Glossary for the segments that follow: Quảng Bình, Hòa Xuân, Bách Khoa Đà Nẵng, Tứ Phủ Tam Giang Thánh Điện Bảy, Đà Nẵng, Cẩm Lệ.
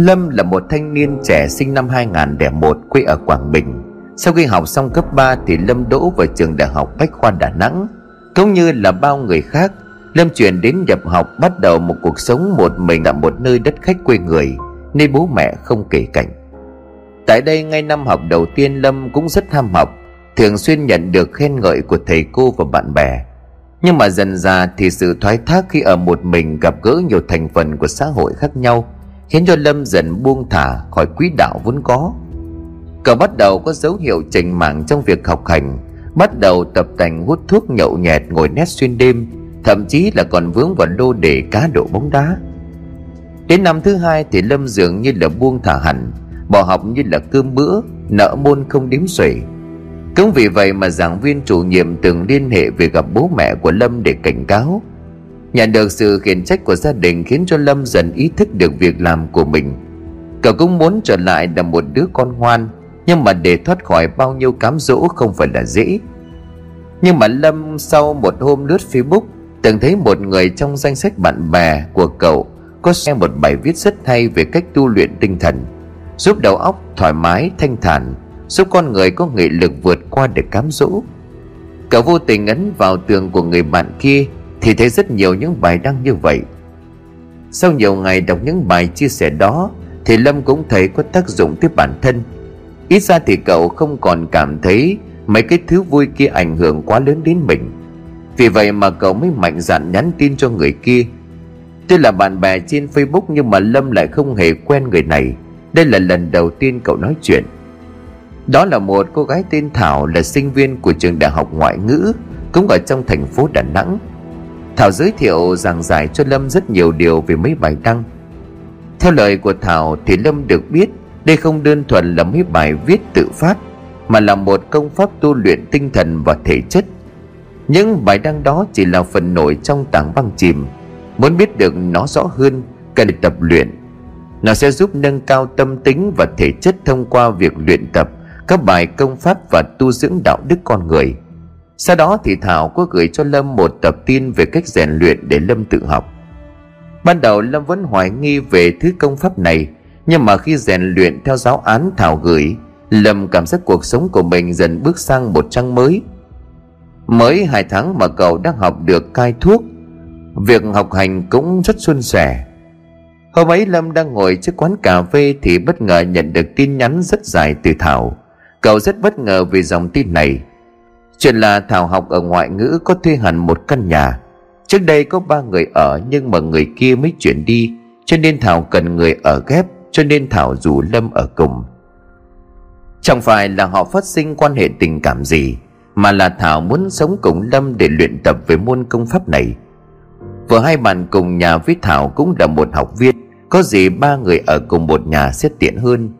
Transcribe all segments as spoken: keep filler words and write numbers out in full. Lâm là một thanh niên trẻ sinh năm hai nghìn không trăm lẻ một, quê ở Quảng Bình. Sau khi học xong cấp ba thì Lâm đỗ vào trường Đại học Bách Khoa Đà Nẵng. Cũng như là bao người khác, Lâm chuyển đến nhập học, bắt đầu một cuộc sống một mình ở một nơi đất khách quê người, nơi bố mẹ không kể cảnh. Tại đây ngay năm học đầu tiên, Lâm cũng rất ham học, thường xuyên nhận được khen ngợi của thầy cô và bạn bè. Nhưng mà dần dà thì sự thoái thác khi ở một mình gặp gỡ nhiều thành phần của xã hội khác nhau khiến cho Lâm dần buông thả khỏi quỹ đạo vốn có. Cậu bắt đầu có dấu hiệu chểnh mảng trong việc học hành, bắt đầu tập tành hút thuốc, nhậu nhẹt, ngồi nét xuyên đêm, thậm chí là còn vướng vào lô đề cá độ bóng đá. Đến năm thứ hai thì Lâm dường như là buông thả hẳn, bỏ học như là cơm bữa, nợ môn không đếm xuể. Cũng vì vậy mà giảng viên chủ nhiệm từng liên hệ về gặp bố mẹ của Lâm để cảnh cáo. Nhận được sự khiển trách của gia đình khiến cho Lâm dần ý thức được việc làm của mình. Cậu cũng muốn trở lại là một đứa con ngoan, nhưng mà để thoát khỏi bao nhiêu cám dỗ không phải là dễ. Nhưng mà Lâm sau một hôm lướt Facebook, từng thấy một người trong danh sách bạn bè của cậu có share một bài viết rất hay về cách tu luyện tinh thần, giúp đầu óc thoải mái, thanh thản, giúp con người có nghị lực vượt qua được cám dỗ. Cậu vô tình ấn vào tường của người bạn kia thì thấy rất nhiều những bài đăng như vậy. Sau nhiều ngày đọc những bài chia sẻ đó thì Lâm cũng thấy có tác dụng tới bản thân. Ít ra thì cậu không còn cảm thấy mấy cái thứ vui kia ảnh hưởng quá lớn đến mình. Vì vậy mà cậu mới mạnh dạn nhắn tin cho người kia. Tuy là bạn bè trên Facebook nhưng mà Lâm lại không hề quen người này. Đây là lần đầu tiên cậu nói chuyện. Đó là một cô gái tên Thảo, là sinh viên của trường Đại học Ngoại ngữ, cũng ở trong thành phố Đà Nẵng. Thảo giới thiệu giảng giải cho Lâm rất nhiều điều về mấy bài đăng. Theo lời của Thảo thì Lâm được biết đây không đơn thuần là mấy bài viết tự phát, mà là một công pháp tu luyện tinh thần và thể chất. Những bài đăng đó chỉ là phần nổi trong tảng băng chìm. Muốn biết được nó rõ hơn cần tập luyện. Nó sẽ giúp nâng cao tâm tính và thể chất thông qua việc luyện tập các bài công pháp và tu dưỡng đạo đức con người. Sau đó thì Thảo có gửi cho Lâm một tập tin về cách rèn luyện để Lâm tự học. Ban đầu Lâm vẫn hoài nghi về thứ công pháp này, nhưng mà khi rèn luyện theo giáo án Thảo gửi, Lâm cảm giác cuộc sống của mình dần bước sang một trang mới. Mới hai tháng mà cậu đã học được cai thuốc, việc học hành cũng rất suôn sẻ. Hôm ấy Lâm đang ngồi trước quán cà phê thì bất ngờ nhận được tin nhắn rất dài từ Thảo. Cậu rất bất ngờ vì dòng tin này. Chuyện là Thảo học ở Ngoại ngữ có thuê hẳn một căn nhà. Trước đây có ba người ở nhưng mà người kia mới chuyển đi, cho nên Thảo cần người ở ghép, cho nên Thảo rủ Lâm ở cùng. Chẳng phải là họ phát sinh quan hệ tình cảm gì, mà là Thảo muốn sống cùng Lâm để luyện tập về môn công pháp này. Vợ hai bạn cùng nhà với Thảo cũng là một học viên, có gì ba người ở cùng một nhà sẽ tiện hơn.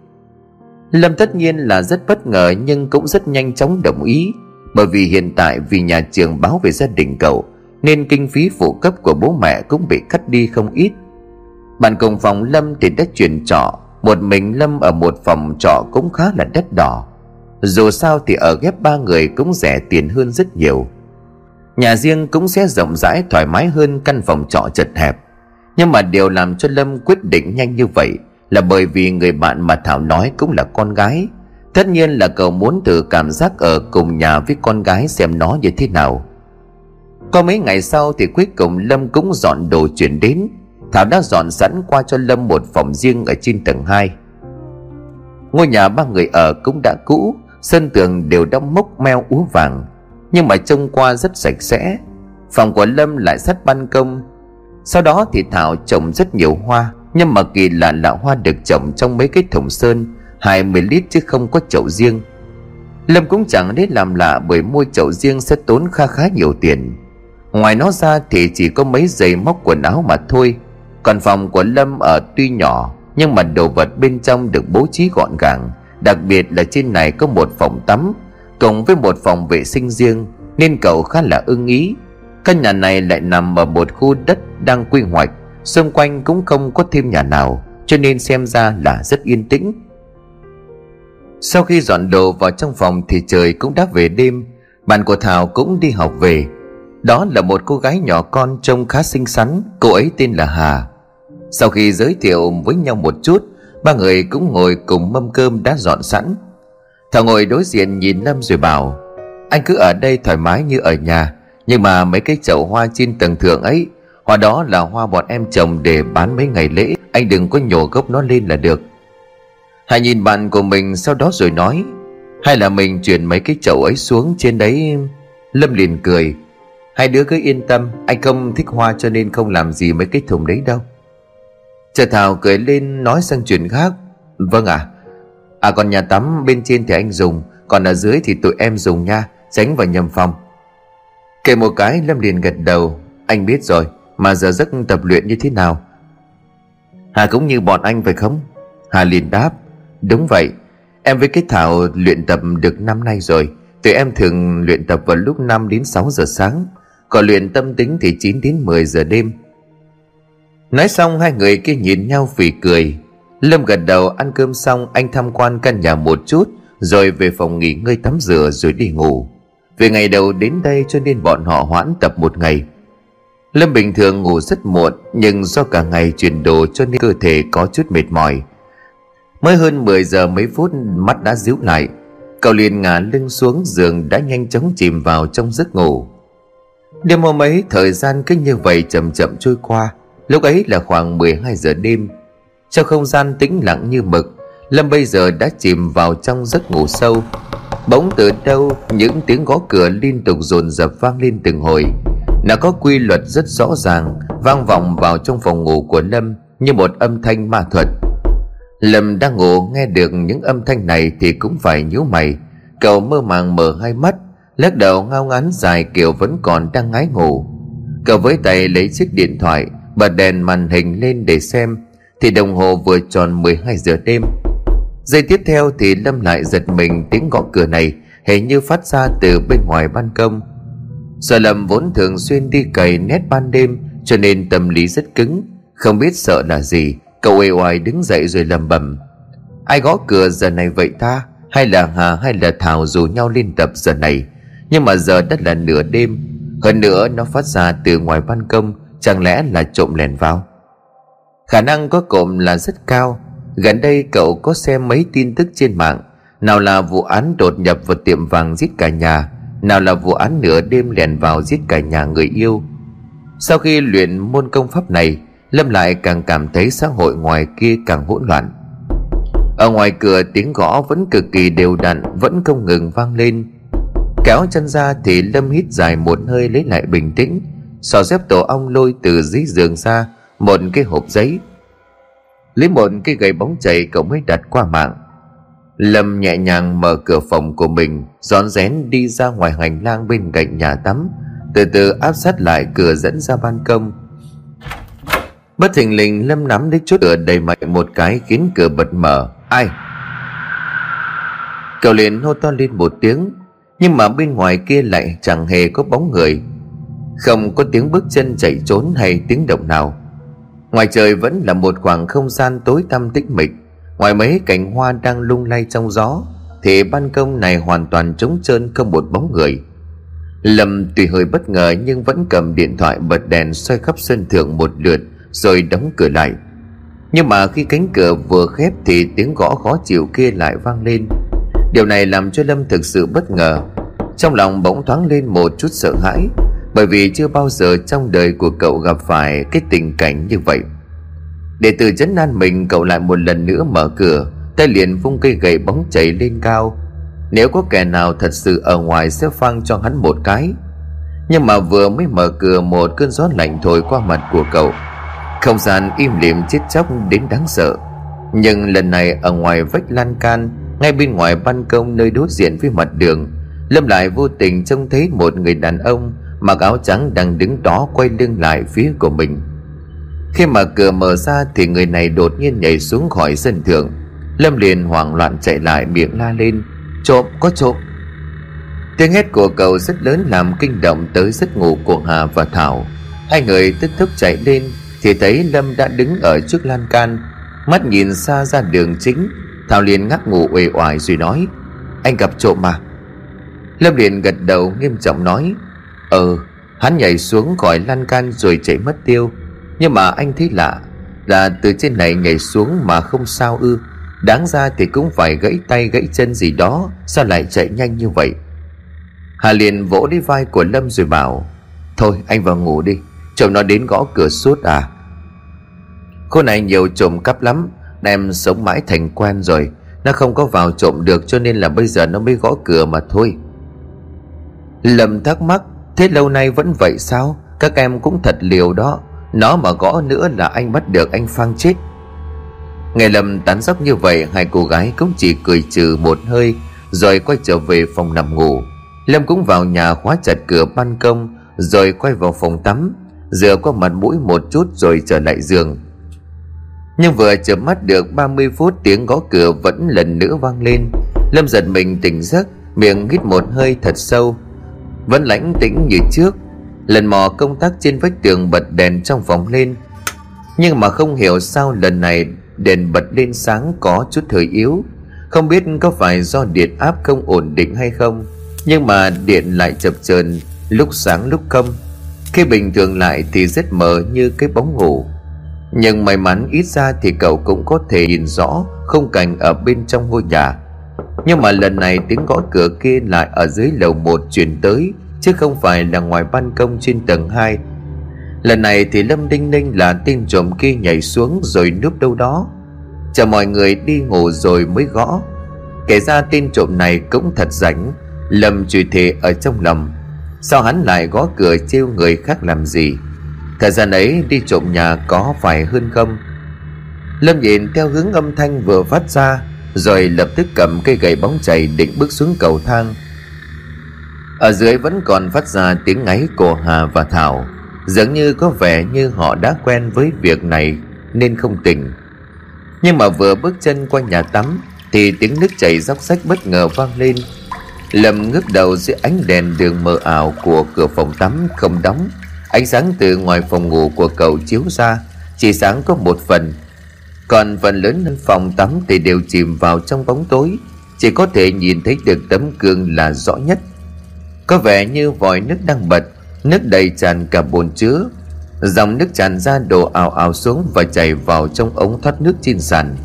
Lâm tất nhiên là rất bất ngờ nhưng cũng rất nhanh chóng đồng ý, bởi vì hiện tại vì nhà trường báo về gia đình cậu nên kinh phí phụ cấp của bố mẹ cũng bị cắt đi không ít. Bạn cùng phòng Lâm thì đã chuyển trọ, một mình Lâm ở một phòng trọ cũng khá là đắt đỏ. Dù sao thì ở ghép ba người cũng rẻ tiền hơn rất nhiều. Nhà riêng cũng sẽ rộng rãi thoải mái hơn căn phòng trọ chật hẹp. Nhưng mà điều làm cho Lâm quyết định nhanh như vậy là bởi vì người bạn mà Thảo nói cũng là con gái. Tất nhiên là cậu muốn thử cảm giác ở cùng nhà với con gái xem nó như thế nào. Có mấy ngày sau thì cuối cùng Lâm cũng dọn đồ chuyển đến. Thảo đã dọn sẵn qua cho Lâm một phòng riêng ở trên tầng hai. Ngôi nhà ba người ở cũng đã cũ, sân tường đều đã mốc meo úa vàng, nhưng mà trông qua rất sạch sẽ. Phòng của Lâm lại sát ban công. Sau đó thì Thảo trồng rất nhiều hoa, nhưng mà kỳ lạ là hoa được trồng trong mấy cái thùng sơn hai mươi lít chứ không có chậu riêng. Lâm cũng chẳng để làm lạ bởi mua chậu riêng sẽ tốn kha khá nhiều tiền. Ngoài nó ra thì chỉ có mấy giày móc quần áo mà thôi. Còn phòng của Lâm ở tuy nhỏ nhưng mà đồ vật bên trong được bố trí gọn gàng. Đặc biệt là trên này có một phòng tắm cùng với một phòng vệ sinh riêng, nên cậu khá là ưng ý. Căn nhà này lại nằm ở một khu đất đang quy hoạch, xung quanh cũng không có thêm nhà nào, cho nên xem ra là rất yên tĩnh. Sau khi dọn đồ vào trong phòng thì trời cũng đã về đêm. Bạn của Thảo cũng đi học về. Đó là một cô gái nhỏ con trông khá xinh xắn, cô ấy tên là Hà. Sau khi giới thiệu với nhau một chút, Ba người cũng ngồi cùng mâm cơm đã dọn sẵn. Thảo ngồi đối diện nhìn Lâm rồi bảo: anh cứ ở đây thoải mái như ở nhà, nhưng mà mấy cái chậu hoa trên tầng thượng ấy, hoa đó là hoa bọn em trồng để bán mấy ngày lễ, anh đừng có nhổ gốc nó lên là được. Hải nhìn bạn của mình sau đó rồi nói: hay là mình chuyển mấy cái chậu ấy xuống trên đấy. Lâm liền cười: hai đứa cứ yên tâm, anh không thích hoa cho nên không làm gì mấy cái thùng đấy đâu. Chợt Thảo cười lên nói sang chuyện khác: vâng ạ, à, à còn nhà tắm bên trên thì anh dùng, còn ở dưới thì tụi em dùng nha, tránh vào nhầm phòng. Kể một cái Lâm liền gật đầu: anh biết rồi, mà giờ giấc tập luyện như thế nào? Hà cũng như bọn anh phải không? Hà liền đáp: đúng vậy, em với cái Thảo luyện tập được năm nay rồi. Tụi em thường luyện tập vào lúc năm đến sáu giờ sáng, còn luyện tâm tính thì chín đến mười giờ đêm. Nói xong hai người kia nhìn nhau phì cười. Lâm gật đầu ăn cơm xong anh tham quan căn nhà một chút rồi về phòng nghỉ ngơi tắm rửa rồi đi ngủ. Vì ngày đầu đến đây cho nên bọn họ hoãn tập một ngày. Lâm bình thường ngủ rất muộn, nhưng do cả ngày chuyển đồ cho nên cơ thể có chút mệt mỏi. Mới hơn mười giờ mấy phút mắt đã díu lại. Cậu liền ngả lưng xuống giường đã nhanh chóng chìm vào trong giấc ngủ. Đêm hôm ấy thời gian cứ như vậy chậm chậm trôi qua. Lúc ấy là khoảng mười hai giờ đêm. Trong không gian tĩnh lặng như mực, Lâm bây giờ đã chìm vào trong giấc ngủ sâu. Bỗng từ đâu những tiếng gõ cửa liên tục dồn dập vang lên từng hồi. Nó có quy luật rất rõ ràng, vang vọng vào trong phòng ngủ của Lâm như một âm thanh ma thuật. Lâm đang ngủ nghe được những âm thanh này thì cũng phải nhíu mày. Cậu mơ màng mở hai mắt, lắc đầu ngao ngán dài kiểu vẫn còn đang ngái ngủ. Cậu với tay lấy chiếc điện thoại, bật đèn màn hình lên để xem thì đồng hồ vừa tròn mười hai giờ đêm. Giây tiếp theo thì Lâm lại giật mình, tiếng gõ cửa này hình như phát ra từ bên ngoài ban công. Sợ Lâm vốn thường xuyên đi cày nét ban đêm cho nên tâm lý rất cứng, không biết sợ là gì. Cậu uể oải đứng dậy rồi lẩm bẩm: ai gõ cửa giờ này vậy ta? Hay là Hà hay là Thảo rủ nhau lên tập giờ này? Nhưng mà giờ đã là nửa đêm, hơn nữa nó phát ra từ ngoài ban công, chẳng lẽ là trộm lẻn vào? Khả năng có cộm là rất cao. Gần đây cậu có xem mấy tin tức trên mạng, nào là vụ án đột nhập vào tiệm vàng giết cả nhà, nào là vụ án nửa đêm lẻn vào giết cả nhà người yêu. Sau khi luyện môn công pháp này, Lâm lại càng cảm thấy xã hội ngoài kia càng hỗn loạn. Ở ngoài cửa tiếng gõ vẫn cực kỳ đều đặn, vẫn không ngừng vang lên. Kéo chân ra thì Lâm hít dài một hơi lấy lại bình tĩnh. Xỏ dép tổ ong lôi từ dưới giường ra một cái hộp giấy, lấy một cái gậy bóng chày cậu mới đặt qua mạng. Lâm nhẹ nhàng mở cửa phòng của mình, rón rén đi ra ngoài hành lang bên cạnh nhà tắm, từ từ áp sát lại cửa dẫn ra ban công. Bất thình lình Lâm nắm lấy chốt cửa đầy mạnh một cái khiến cửa bật mở. Ai? Cậu liền hô to lên một tiếng, nhưng mà bên ngoài kia lại chẳng hề có bóng người, không có tiếng bước chân chạy trốn hay tiếng động nào. Ngoài trời vẫn là một khoảng không gian tối tăm tĩnh mịch. Ngoài mấy cành hoa đang lung lay trong gió thì ban công này hoàn toàn trống trơn, không một bóng người. Lâm tuy hơi bất ngờ nhưng vẫn cầm điện thoại bật đèn soi khắp sân thượng một lượt rồi đóng cửa lại. Nhưng mà khi cánh cửa vừa khép thì tiếng gõ khó chịu kia lại vang lên. Điều này làm cho Lâm thực sự bất ngờ, trong lòng bỗng thoáng lên một chút sợ hãi, bởi vì chưa bao giờ trong đời của cậu gặp phải cái tình cảnh như vậy. Để tự trấn an mình, cậu lại một lần nữa mở cửa, tay liền vung cây gậy bóng chày lên cao. Nếu có kẻ nào thật sự ở ngoài sẽ phang cho hắn một cái. Nhưng mà vừa mới mở cửa, một cơn gió lạnh thổi qua mặt của cậu. Không gian im lìm chết chóc đến đáng sợ. Nhưng lần này ở ngoài vách lan can, ngay bên ngoài ban công nơi đối diện với mặt đường, Lâm lại vô tình trông thấy một người đàn ông mặc áo trắng đang đứng đó quay lưng lại phía của mình. Khi mà cửa mở ra thì người này đột nhiên nhảy xuống khỏi sân thượng. Lâm liền hoảng loạn chạy lại, miệng la lên: trộm, có trộm. Tiếng hét của cậu rất lớn làm kinh động tới giấc ngủ của Hà và Thảo. Hai người tức tốc chạy lên thì thấy Lâm đã đứng ở trước lan can, mắt nhìn xa ra đường chính. Thảo liền ngáp ngủ uể oải rồi nói: anh gặp trộm mà. Lâm liền gật đầu nghiêm trọng nói: ờ, hắn nhảy xuống khỏi lan can rồi chạy mất tiêu. Nhưng mà anh thấy lạ, ra từ trên này nhảy xuống mà không sao ư? Đáng ra thì cũng phải gãy tay gãy chân gì đó, sao lại chạy nhanh như vậy? Hà liền vỗ đi vai của Lâm rồi bảo: Thôi anh vào ngủ đi, chồng nó đến gõ cửa suốt à. Cô này nhiều trộm cắp lắm, em sống mãi thành quen rồi, nó không có vào trộm được cho nên là bây giờ nó mới gõ cửa mà thôi. Lâm thắc mắc: Thế lâu nay vẫn vậy sao? Các em cũng thật liều đó, nó mà gõ nữa là anh bắt được anh phang chết. Nghe Lâm tán dóc như vậy, hai cô gái cũng chỉ cười trừ một hơi rồi quay trở về phòng nằm ngủ. Lâm cũng vào nhà khóa chặt cửa ban công rồi quay vào phòng tắm, rửa qua mặt mũi một chút rồi trở lại giường. Nhưng vừa chợp mắt được ba mươi phút, tiếng gõ cửa vẫn lần nữa vang lên. Lâm giật mình tỉnh giấc, miệng hít một hơi thật sâu, vẫn lãnh tĩnh như trước. Lần mò công tắc trên vách tường bật đèn trong phòng lên, nhưng mà không hiểu sao lần này đèn bật lên sáng có chút hơi yếu. Không biết có phải do điện áp không ổn định hay không, nhưng mà điện lại chập chờn, lúc sáng lúc không. Khi bình thường lại thì rất mờ như cái bóng ngủ, nhưng may mắn ít ra thì cậu cũng có thể nhìn rõ khung cảnh ở bên trong ngôi nhà. Nhưng mà lần này tiếng gõ cửa kia lại ở dưới lầu một truyền tới, chứ không phải là ngoài ban công trên tầng hai. Lần này thì Lâm đinh ninh là tên trộm kia nhảy xuống rồi núp đâu đó chờ mọi người đi ngủ rồi mới gõ. Kể ra tên trộm này cũng thật rảnh, Lâm chửi thề ở trong lòng. Sao hắn lại gõ cửa trêu người khác làm gì? Thời gian ấy đi trộm nhà có phải hơn không? Lâm nhìn theo hướng âm thanh vừa phát ra rồi lập tức cầm cây gậy bóng chày định bước xuống cầu thang. Ở dưới vẫn còn phát ra tiếng ngáy của Hà và Thảo, dường như có vẻ như họ đã quen với việc này nên không tỉnh. Nhưng mà vừa bước chân qua nhà tắm thì tiếng nước chảy róc rách bất ngờ vang lên. Lâm ngước đầu dưới ánh đèn đường mờ ảo của cửa phòng tắm không đóng. Ánh sáng từ ngoài phòng ngủ của cậu chiếu ra chỉ sáng có một phần, còn phần lớn phòng tắm thì đều chìm vào trong bóng tối, chỉ có thể nhìn thấy được tấm gương là rõ nhất. Có vẻ như vòi nước đang bật, nước đầy tràn cả bồn chứa, dòng nước tràn ra đổ ào ào xuống và chảy vào trong ống thoát nước trên sàn.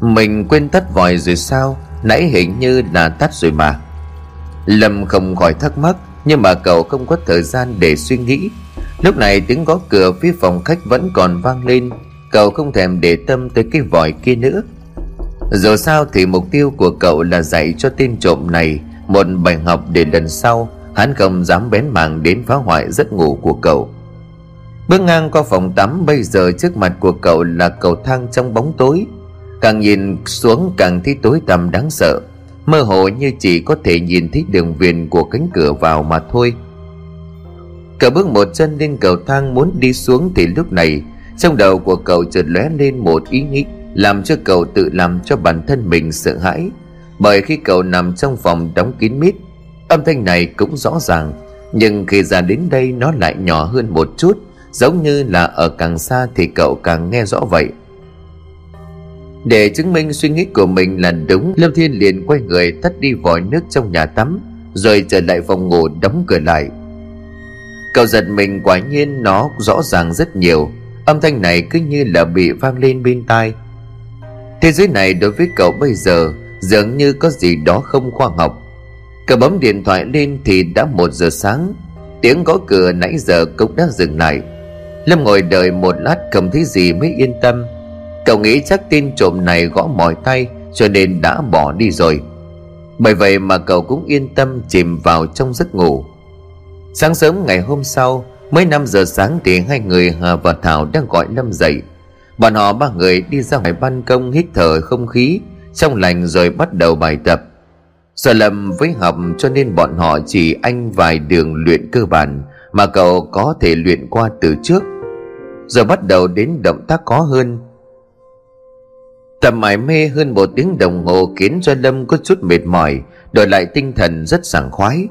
Mình quên tắt vòi rồi sao? Nãy hình như là tắt rồi mà. Lâm không khỏi thắc mắc, nhưng mà cậu không có thời gian để suy nghĩ. Lúc này tiếng gõ cửa phía phòng khách vẫn còn vang lên, cậu không thèm để tâm tới cái vòi kia nữa. Dù sao thì mục tiêu của cậu là dạy cho tên trộm này một bài học để lần sau hắn không dám bén mảng đến phá hoại giấc ngủ của cậu. Bước ngang qua phòng tắm, bây giờ trước mặt của cậu là cầu thang trong bóng tối, càng nhìn xuống càng thấy tối tăm đáng sợ, mơ hồ như chỉ có thể nhìn thấy đường viền của cánh cửa vào mà thôi. Cậu bước một chân lên cầu thang muốn đi xuống thì lúc này trong đầu của cậu chợt lóe lên một ý nghĩ làm cho cậu tự làm cho bản thân mình sợ hãi. Bởi khi cậu nằm trong phòng đóng kín mít, âm thanh này cũng rõ ràng, nhưng khi ra đến đây nó lại nhỏ hơn một chút, giống như là ở càng xa thì cậu càng nghe rõ vậy. Để chứng minh suy nghĩ của mình là đúng, Lâm Thiên liền quay người tắt đi vòi nước trong nhà tắm rồi trở lại phòng ngủ đóng cửa lại. Cậu giật mình, quả nhiên nó rõ ràng rất nhiều. Âm thanh này cứ như là bị vang lên bên tai. Thế giới này đối với cậu bây giờ dường như có gì đó không khoa học. Cậu bấm điện thoại lên thì đã một giờ sáng. Tiếng gõ cửa nãy giờ cũng đã dừng lại. Lâm ngồi đợi một lát không thấy gì mới yên tâm. Cậu nghĩ chắc tên trộm này gõ mỏi tay cho nên đã bỏ đi rồi. Bởi vậy mà cậu cũng yên tâm chìm vào trong giấc ngủ. Sáng sớm ngày hôm sau, mới năm giờ sáng thì hai người Hà và Thảo đang gọi Lâm dậy. Bọn họ ba người đi ra ngoài ban công hít thở không khí trong lành rồi bắt đầu bài tập. Sợ Lâm với học cho nên bọn họ chỉ anh vài đường luyện cơ bản mà cậu có thể luyện qua từ trước, rồi bắt đầu đến động tác khó hơn. Tầm mải mê hơn một tiếng đồng hồ khiến cho Lâm có chút mệt mỏi, đổi lại tinh thần rất sảng khoái.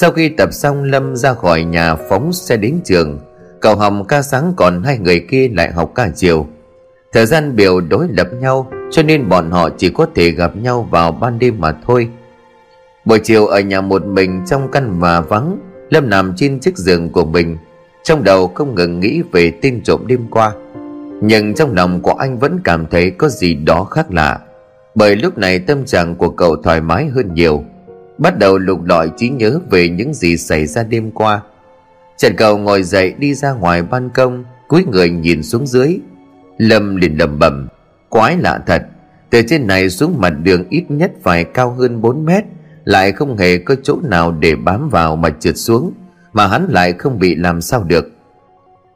Sau khi tập xong, Lâm ra khỏi nhà phóng xe đến trường. Cậu học ca sáng, còn hai người kia lại học ca chiều. Thời gian biểu đối lập nhau cho nên bọn họ chỉ có thể gặp nhau vào ban đêm mà thôi. Buổi chiều ở nhà một mình trong căn nhà vắng, Lâm nằm trên chiếc giường của mình, trong đầu không ngừng nghĩ về tên trộm đêm qua. nhưng trong lòng của anh vẫn cảm thấy có gì đó khác lạ, bởi lúc này tâm trạng của cậu thoải mái hơn nhiều. Bắt đầu lục lọi trí nhớ về những gì xảy ra đêm qua. Trần Cầu ngồi dậy đi ra ngoài ban công, cúi người nhìn xuống dưới. Lâm liền lẩm bẩm, quái lạ thật, từ trên này xuống mặt đường ít nhất phải cao hơn bốn mét, lại không hề có chỗ nào để bám vào mà trượt xuống, mà hắn lại không bị làm sao được.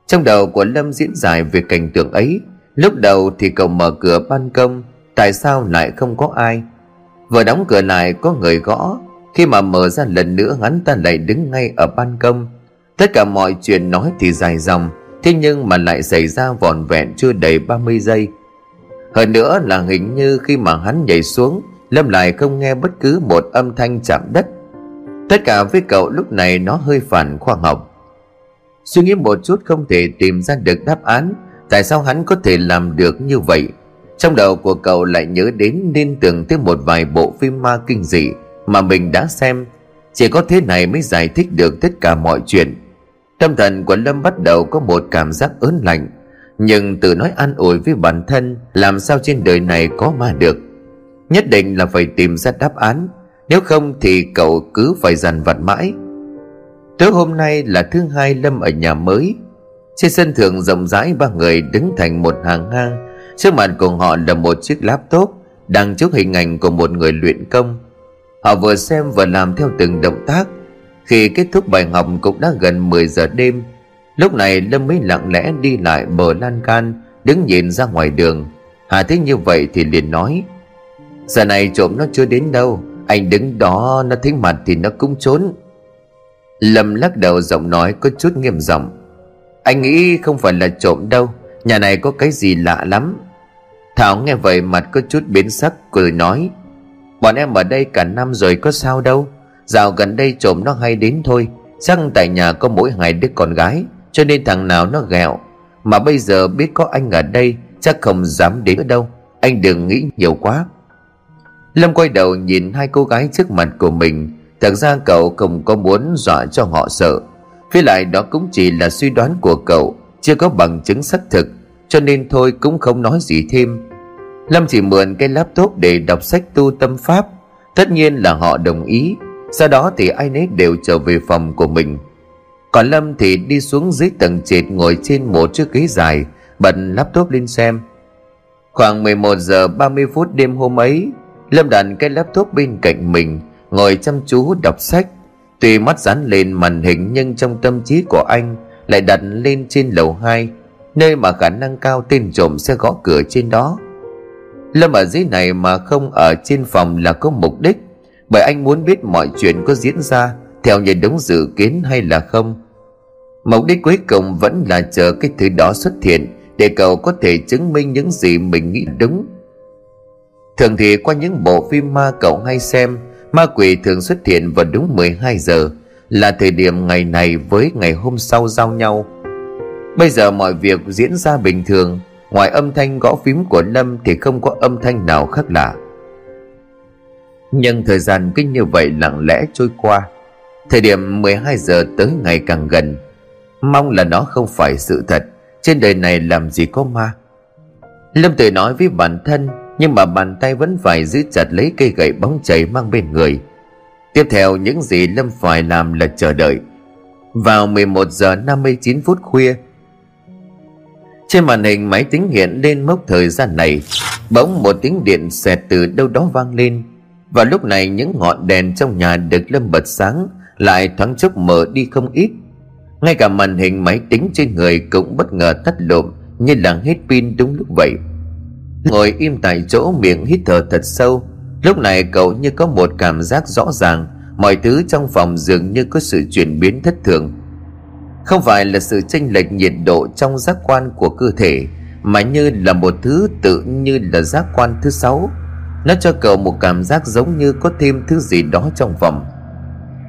Trong đầu của Lâm diễn giải về cảnh tượng ấy. Lúc đầu thì cậu mở cửa ban công, tại sao lại không có ai? Vừa đóng cửa lại có người gõ, khi mà mở ra lần nữa hắn ta lại đứng ngay ở ban công. Tất cả mọi chuyện nói thì dài dòng, thế nhưng mà lại xảy ra vỏn vẹn chưa đầy ba mươi giây. Hơn nữa là hình như khi mà hắn nhảy xuống, Lâm lại không nghe bất cứ một âm thanh chạm đất. Tất cả với cậu lúc này nó hơi phản khoa học. Suy nghĩ một chút không thể tìm ra được đáp án tại sao hắn có thể làm được như vậy. Trong đầu của cậu lại nhớ đến liên tưởng tới một vài bộ phim ma kinh dị mà mình đã xem. Chỉ có thế này mới giải thích được tất cả mọi chuyện. Tâm thần của Lâm bắt đầu có một cảm giác ớn lạnh, nhưng tự nói an ủi với bản thân, làm sao trên đời này có ma được, nhất định là phải tìm ra đáp án, nếu không thì cậu cứ phải dằn vặt mãi. Tối hôm nay là thứ hai Lâm ở nhà mới. Trên sân thượng rộng rãi, ba người đứng thành một hàng ngang. Trước mặt của họ là một chiếc laptop đang chụp hình ảnh của một người luyện công. Họ vừa xem vừa làm theo từng động tác. Khi kết thúc bài học cũng đã gần mười giờ đêm. Lúc này Lâm mới lặng lẽ đi lại bờ lan can, đứng nhìn ra ngoài đường. Hà thích như vậy thì liền nói, giờ này trộm nó chưa đến đâu, anh đứng đó nó thấy mặt thì nó cũng trốn. Lâm lắc đầu, giọng nói có chút nghiêm giọng, anh nghĩ không phải là trộm đâu, nhà này có cái gì lạ lắm. Thảo nghe vậy mặt có chút biến sắc, cười nói, bọn em ở đây cả năm rồi có sao đâu, dạo gần đây trộm nó hay đến thôi, chắc tại nhà có mỗi hai đứa con gái cho nên thằng nào nó ghẹo, mà bây giờ biết có anh ở đây chắc không dám đến nữa đâu, anh đừng nghĩ nhiều quá. Lâm quay đầu nhìn hai cô gái trước mặt của mình. Thật ra cậu không có muốn dọa cho họ sợ, với lại đó cũng chỉ là suy đoán của cậu, chưa có bằng chứng xác thực, cho nên thôi cũng không nói gì thêm. Lâm chỉ mượn cái laptop để đọc sách tu tâm pháp. Tất nhiên là họ đồng ý. Sau đó thì ai nấy đều trở về phòng của mình. Còn Lâm thì đi xuống dưới tầng trệt, ngồi trên một chiếc ghế dài, bật laptop lên xem. Khoảng mười một giờ ba mươi phút đêm hôm ấy, Lâm đặt cái laptop bên cạnh mình, ngồi chăm chú đọc sách. Tuy mắt dán lên màn hình nhưng trong tâm trí của anh lại đặt lên trên lầu hai, nơi mà khả năng cao tên trộm sẽ gõ cửa trên đó. Lâm ở dưới này mà không ở trên phòng là có mục đích, bởi anh muốn biết mọi chuyện có diễn ra theo như đúng dự kiến hay là không. Mục đích cuối cùng vẫn là chờ cái thứ đó xuất hiện để cậu có thể chứng minh những gì mình nghĩ đúng. Thường thì qua những bộ phim ma cậu hay xem, ma quỷ thường xuất hiện vào đúng mười hai giờ, là thời điểm ngày này với ngày hôm sau giao nhau. Bây giờ mọi việc diễn ra bình thường, ngoài âm thanh gõ phím của Lâm thì không có âm thanh nào khác lạ. Nhưng thời gian cứ như vậy lặng lẽ trôi qua. Thời điểm mười hai giờ tới ngày càng gần. Mong là nó không phải sự thật, trên đời này làm gì có ma. Lâm tự nói với bản thân, nhưng mà bàn tay vẫn phải giữ chặt lấy cây gậy bóng chày mang bên người. Tiếp theo những gì Lâm phải làm là chờ đợi. Vào mười một giờ năm mươi chín phút khuya, trên màn hình máy tính hiện lên mốc thời gian này. Bỗng một tiếng điện xẹt từ đâu đó vang lên. Và lúc này những ngọn đèn trong nhà được Lâm bật sáng lại thoáng chốc mở đi không ít. Ngay cả màn hình máy tính trên người cũng bất ngờ tắt lụm, như là hết pin đúng lúc vậy. Ngồi im tại chỗ, miệng hít thở thật sâu. Lúc này cậu như có một cảm giác rõ ràng, mọi thứ trong phòng dường như có sự chuyển biến thất thường. Không phải là sự chênh lệch nhiệt độ trong giác quan của cơ thể, mà như là một thứ tự như là giác quan thứ sáu. Nó cho cậu một cảm giác giống như có thêm thứ gì đó trong phòng,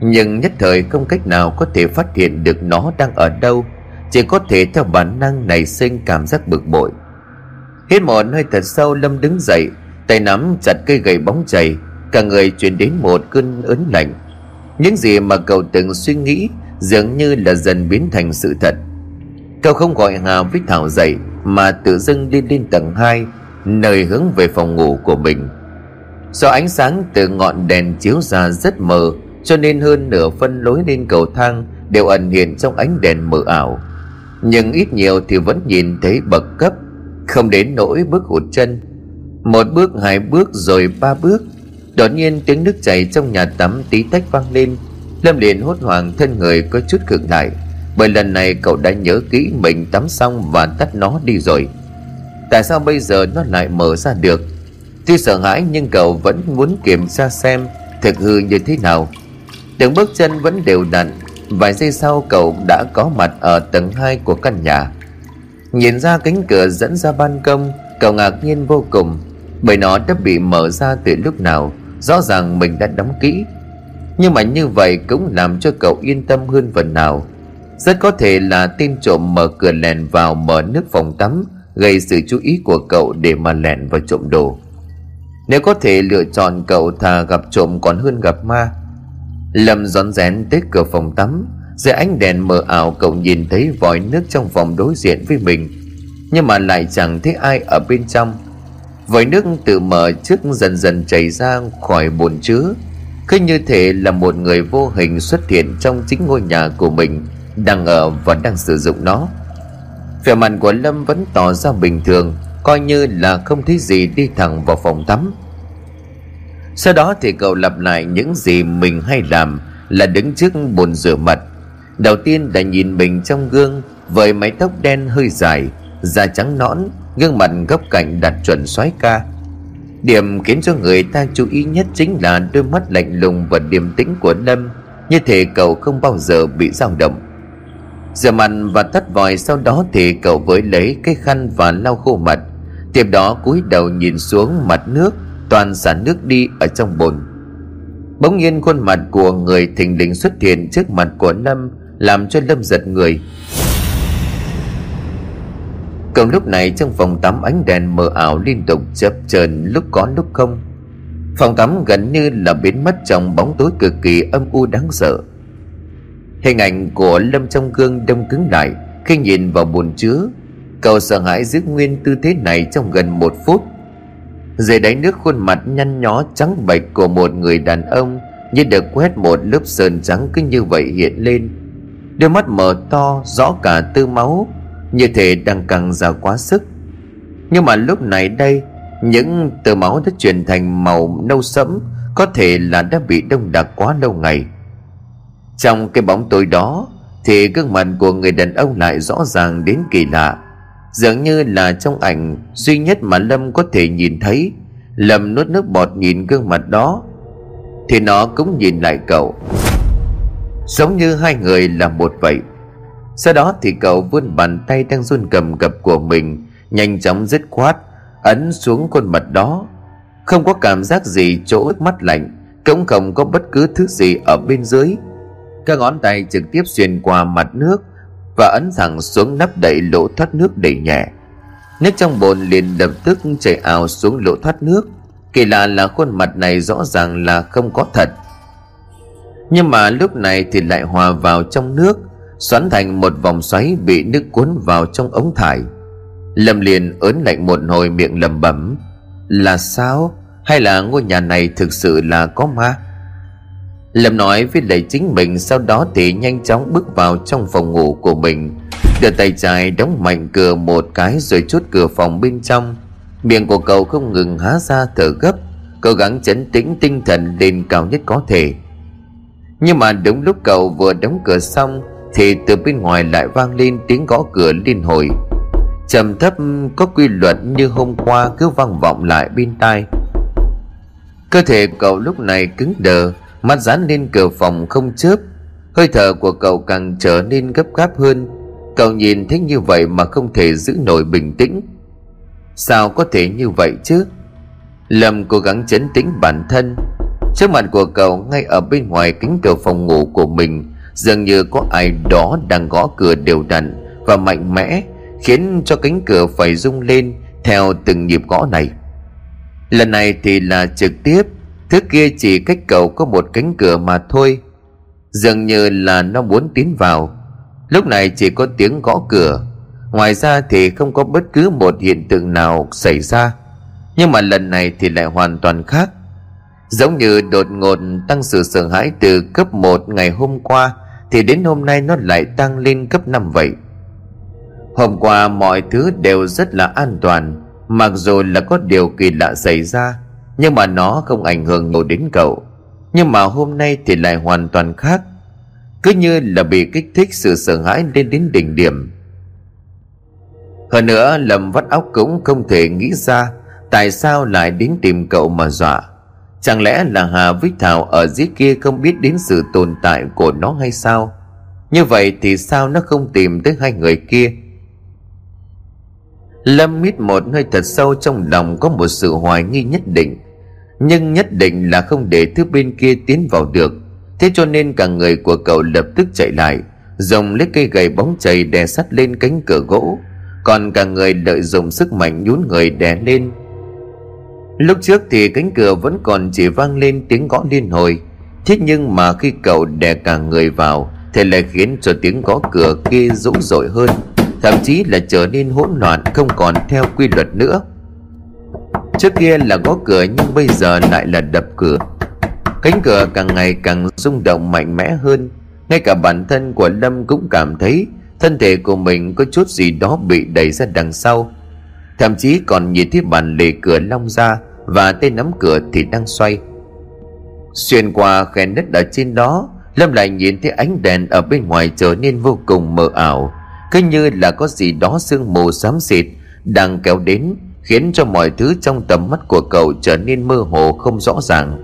nhưng nhất thời không cách nào có thể phát hiện được nó đang ở đâu, chỉ có thể theo bản năng nảy sinh cảm giác bực bội. Hít một hơi thật sâu, Lâm đứng dậy, tay nắm chặt cây gậy bóng chày, cả người truyền đến một cơn ớn lạnh. Những gì mà cậu từng suy nghĩ dường như là dần biến thành sự thật. Cậu không gọi Hà với Thảo dậy mà tự dưng đi lên tầng hai, nơi hướng về phòng ngủ của mình. Do ánh sáng từ ngọn đèn chiếu ra rất mờ, cho nên hơn nửa phân lối lên cầu thang đều ẩn hiện trong ánh đèn mờ ảo. Nhưng ít nhiều thì vẫn nhìn thấy bậc cấp, không đến nỗi bước hụt chân. Một bước, hai bước rồi ba bước, đột nhiên tiếng nước chảy trong nhà tắm tí tách vang lên. Lâm liền hốt hoảng, thân người có chút khựng lại, bởi lần này cậu đã nhớ kỹ mình tắm xong và tắt nó đi rồi. Tại sao bây giờ nó lại mở ra được? Tuy sợ hãi nhưng cậu vẫn muốn kiểm tra xem thực hư như thế nào. Từng bước chân vẫn đều đặn. Vài giây sau cậu đã có mặt ở tầng hai của căn nhà. Nhìn ra cánh cửa dẫn ra ban công, cậu ngạc nhiên vô cùng, bởi nó đã bị mở ra từ lúc nào. Rõ ràng mình đã đóng kỹ, nhưng mà như vậy cũng làm cho cậu yên tâm hơn phần nào. Rất có thể là tên trộm mở cửa lèn vào, mở nước phòng tắm, gây sự chú ý của cậu để mà lẻn vào trộm đồ. Nếu có thể lựa chọn, cậu thà gặp trộm còn hơn gặp ma. Lâm rón rén tới cửa phòng tắm. Dưới ánh đèn mờ ảo, cậu nhìn thấy vòi nước trong phòng đối diện với mình, nhưng mà lại chẳng thấy ai ở bên trong. Vòi nước tự mở trước dần dần chảy ra khỏi bồn chứa, cứ như thể là một người vô hình xuất hiện trong chính ngôi nhà của mình, đang ở và đang sử dụng nó. Vẻ mặt của Lâm vẫn tỏ ra bình thường, coi như là không thấy gì, đi thẳng vào phòng tắm. Sau đó thì cậu lặp lại những gì mình hay làm, là đứng trước bồn rửa mặt. Đầu tiên là nhìn mình trong gương, với mái tóc đen hơi dài, da trắng nõn, gương mặt góc cạnh đạt chuẩn soái ca. Điểm khiến cho người ta chú ý nhất chính là đôi mắt lạnh lùng và điềm tĩnh của Lâm, như thể cậu không bao giờ bị dao động. Rửa mặt và tắt vòi, sau đó thì cậu với lấy cái khăn và lau khô mặt. Tiếp đó cúi đầu nhìn xuống mặt nước, toàn xả nước đi ở trong bồn. Bỗng nhiên khuôn mặt của người thình lình xuất hiện trước mặt của Lâm, làm cho Lâm giật người. Cùng lúc này trong phòng tắm, ánh đèn mờ ảo liên tục chớp chờn lúc có lúc không. Phòng tắm gần như là biến mất trong bóng tối cực kỳ âm u đáng sợ. Hình ảnh của Lâm trong gương đông cứng lại khi nhìn vào bồn chứa. Cậu sợ hãi giữ nguyên tư thế này trong gần một phút. Dưới đáy nước, khuôn mặt nhăn nhó trắng bệch của một người đàn ông như được quét một lớp sơn trắng cứ như vậy hiện lên. Đôi mắt mở to rõ cả tư máu, như thể đang căng ra quá sức. Nhưng mà lúc này đây, những tơ máu đã chuyển thành màu nâu sẫm, có thể là đã bị đông đặc quá lâu ngày. Trong cái bóng tối đó thì gương mặt của người đàn ông lại rõ ràng đến kỳ lạ, dường như là trong ảnh duy nhất mà Lâm có thể nhìn thấy. Lâm nuốt nước bọt, nhìn gương mặt đó thì nó cũng nhìn lại cậu, giống như hai người là một vậy. Sau đó thì cậu vươn bàn tay đang run cầm cập của mình, nhanh chóng dứt khoát ấn xuống khuôn mặt đó. Không có cảm giác gì chỗ mắt lạnh, cũng không có bất cứ thứ gì ở bên dưới. Các ngón tay trực tiếp xuyên qua mặt nước và ấn thẳng xuống nắp đậy lỗ thoát nước đầy nhẹ. Nước trong bồn liền lập tức chảy ào xuống lỗ thoát nước. Kỳ lạ là khuôn mặt này rõ ràng là không có thật, nhưng mà lúc này thì lại hòa vào trong nước, xoắn thành một vòng xoáy, bị nước cuốn vào trong ống thải. Lâm liền ớn lạnh một hồi, miệng lẩm bẩm: là sao? Hay là ngôi nhà này thực sự là có ma? Lâm nói với lại chính mình, sau đó thì nhanh chóng bước vào trong phòng ngủ của mình, đưa tay trái đóng mạnh cửa một cái rồi chốt cửa phòng bên trong. Miệng của cậu không ngừng há ra thở gấp, cố gắng trấn tĩnh tinh thần lên cao nhất có thể. Nhưng mà đúng lúc cậu vừa đóng cửa xong thì từ bên ngoài lại vang lên tiếng gõ cửa liên hồi, trầm thấp có quy luật như hôm qua cứ vang vọng lại bên tai. Cơ thể cậu lúc này cứng đờ, mắt dán lên cửa phòng không chớp. Hơi thở của cậu càng trở nên gấp gáp hơn. Cậu nhìn thấy như vậy mà không thể giữ nổi bình tĩnh. Sao có thể như vậy chứ? Lâm cố gắng trấn tĩnh bản thân. Trước mặt của cậu, ngay ở bên ngoài cánh cửa phòng ngủ của mình, dường như có ai đó đang gõ cửa đều đặn và mạnh mẽ, khiến cho cánh cửa phải rung lên theo từng nhịp gõ này. Lần này thì là trực tiếp, thứ kia chỉ cách cậu có một cánh cửa mà thôi. Dường như là nó muốn tiến vào. Lúc này chỉ có tiếng gõ cửa. Ngoài ra thì không có bất cứ một hiện tượng nào xảy ra. Nhưng mà lần này thì lại hoàn toàn khác. Giống như đột ngột tăng sự sợ hãi từ cấp một ngày hôm qua, thì đến hôm nay nó lại tăng lên cấp năm vậy. Hôm qua mọi thứ đều rất là an toàn, mặc dù là có điều kỳ lạ xảy ra, nhưng mà nó không ảnh hưởng nhiều đến cậu. Nhưng mà hôm nay thì lại hoàn toàn khác, cứ như là bị kích thích sự sợ hãi lên đến đỉnh điểm. Hơn nữa Lâm vắt óc cũng không thể nghĩ ra tại sao lại đến tìm cậu mà dọa. Chẳng lẽ là Hà Vích Thảo ở dưới kia không biết đến sự tồn tại của nó hay sao? Như vậy thì sao nó không tìm tới hai người kia? Lâm hít một hơi thật sâu, trong lòng có một sự hoài nghi nhất định, nhưng nhất định là không để thứ bên kia tiến vào được. Thế cho nên cả người của cậu lập tức chạy lại, dùng lấy cây gậy bóng chày đè sắt lên cánh cửa gỗ, còn cả người lợi dụng sức mạnh nhún người đè lên. Lúc trước thì cánh cửa vẫn còn chỉ vang lên tiếng gõ liên hồi, thế nhưng mà khi cậu đè cả người vào thì lại khiến cho tiếng gõ cửa kia dữ dội hơn, thậm chí là trở nên hỗn loạn, không còn theo quy luật nữa. Trước kia là gõ cửa nhưng bây giờ lại là đập cửa. Cánh cửa càng ngày càng rung động mạnh mẽ hơn, ngay cả bản thân của Lâm cũng cảm thấy thân thể của mình có chút gì đó bị đẩy ra đằng sau, thậm chí còn nhìn thấy bàn lề cửa long ra và tay nắm cửa thì đang xoay. Xuyên qua khe nứt ở trên đó, Lâm lại nhìn thấy ánh đèn ở bên ngoài trở nên vô cùng mờ ảo, cứ như là có gì đó sương mù xám xịt đang kéo đến, khiến cho mọi thứ trong tầm mắt của cậu trở nên mơ hồ không rõ ràng.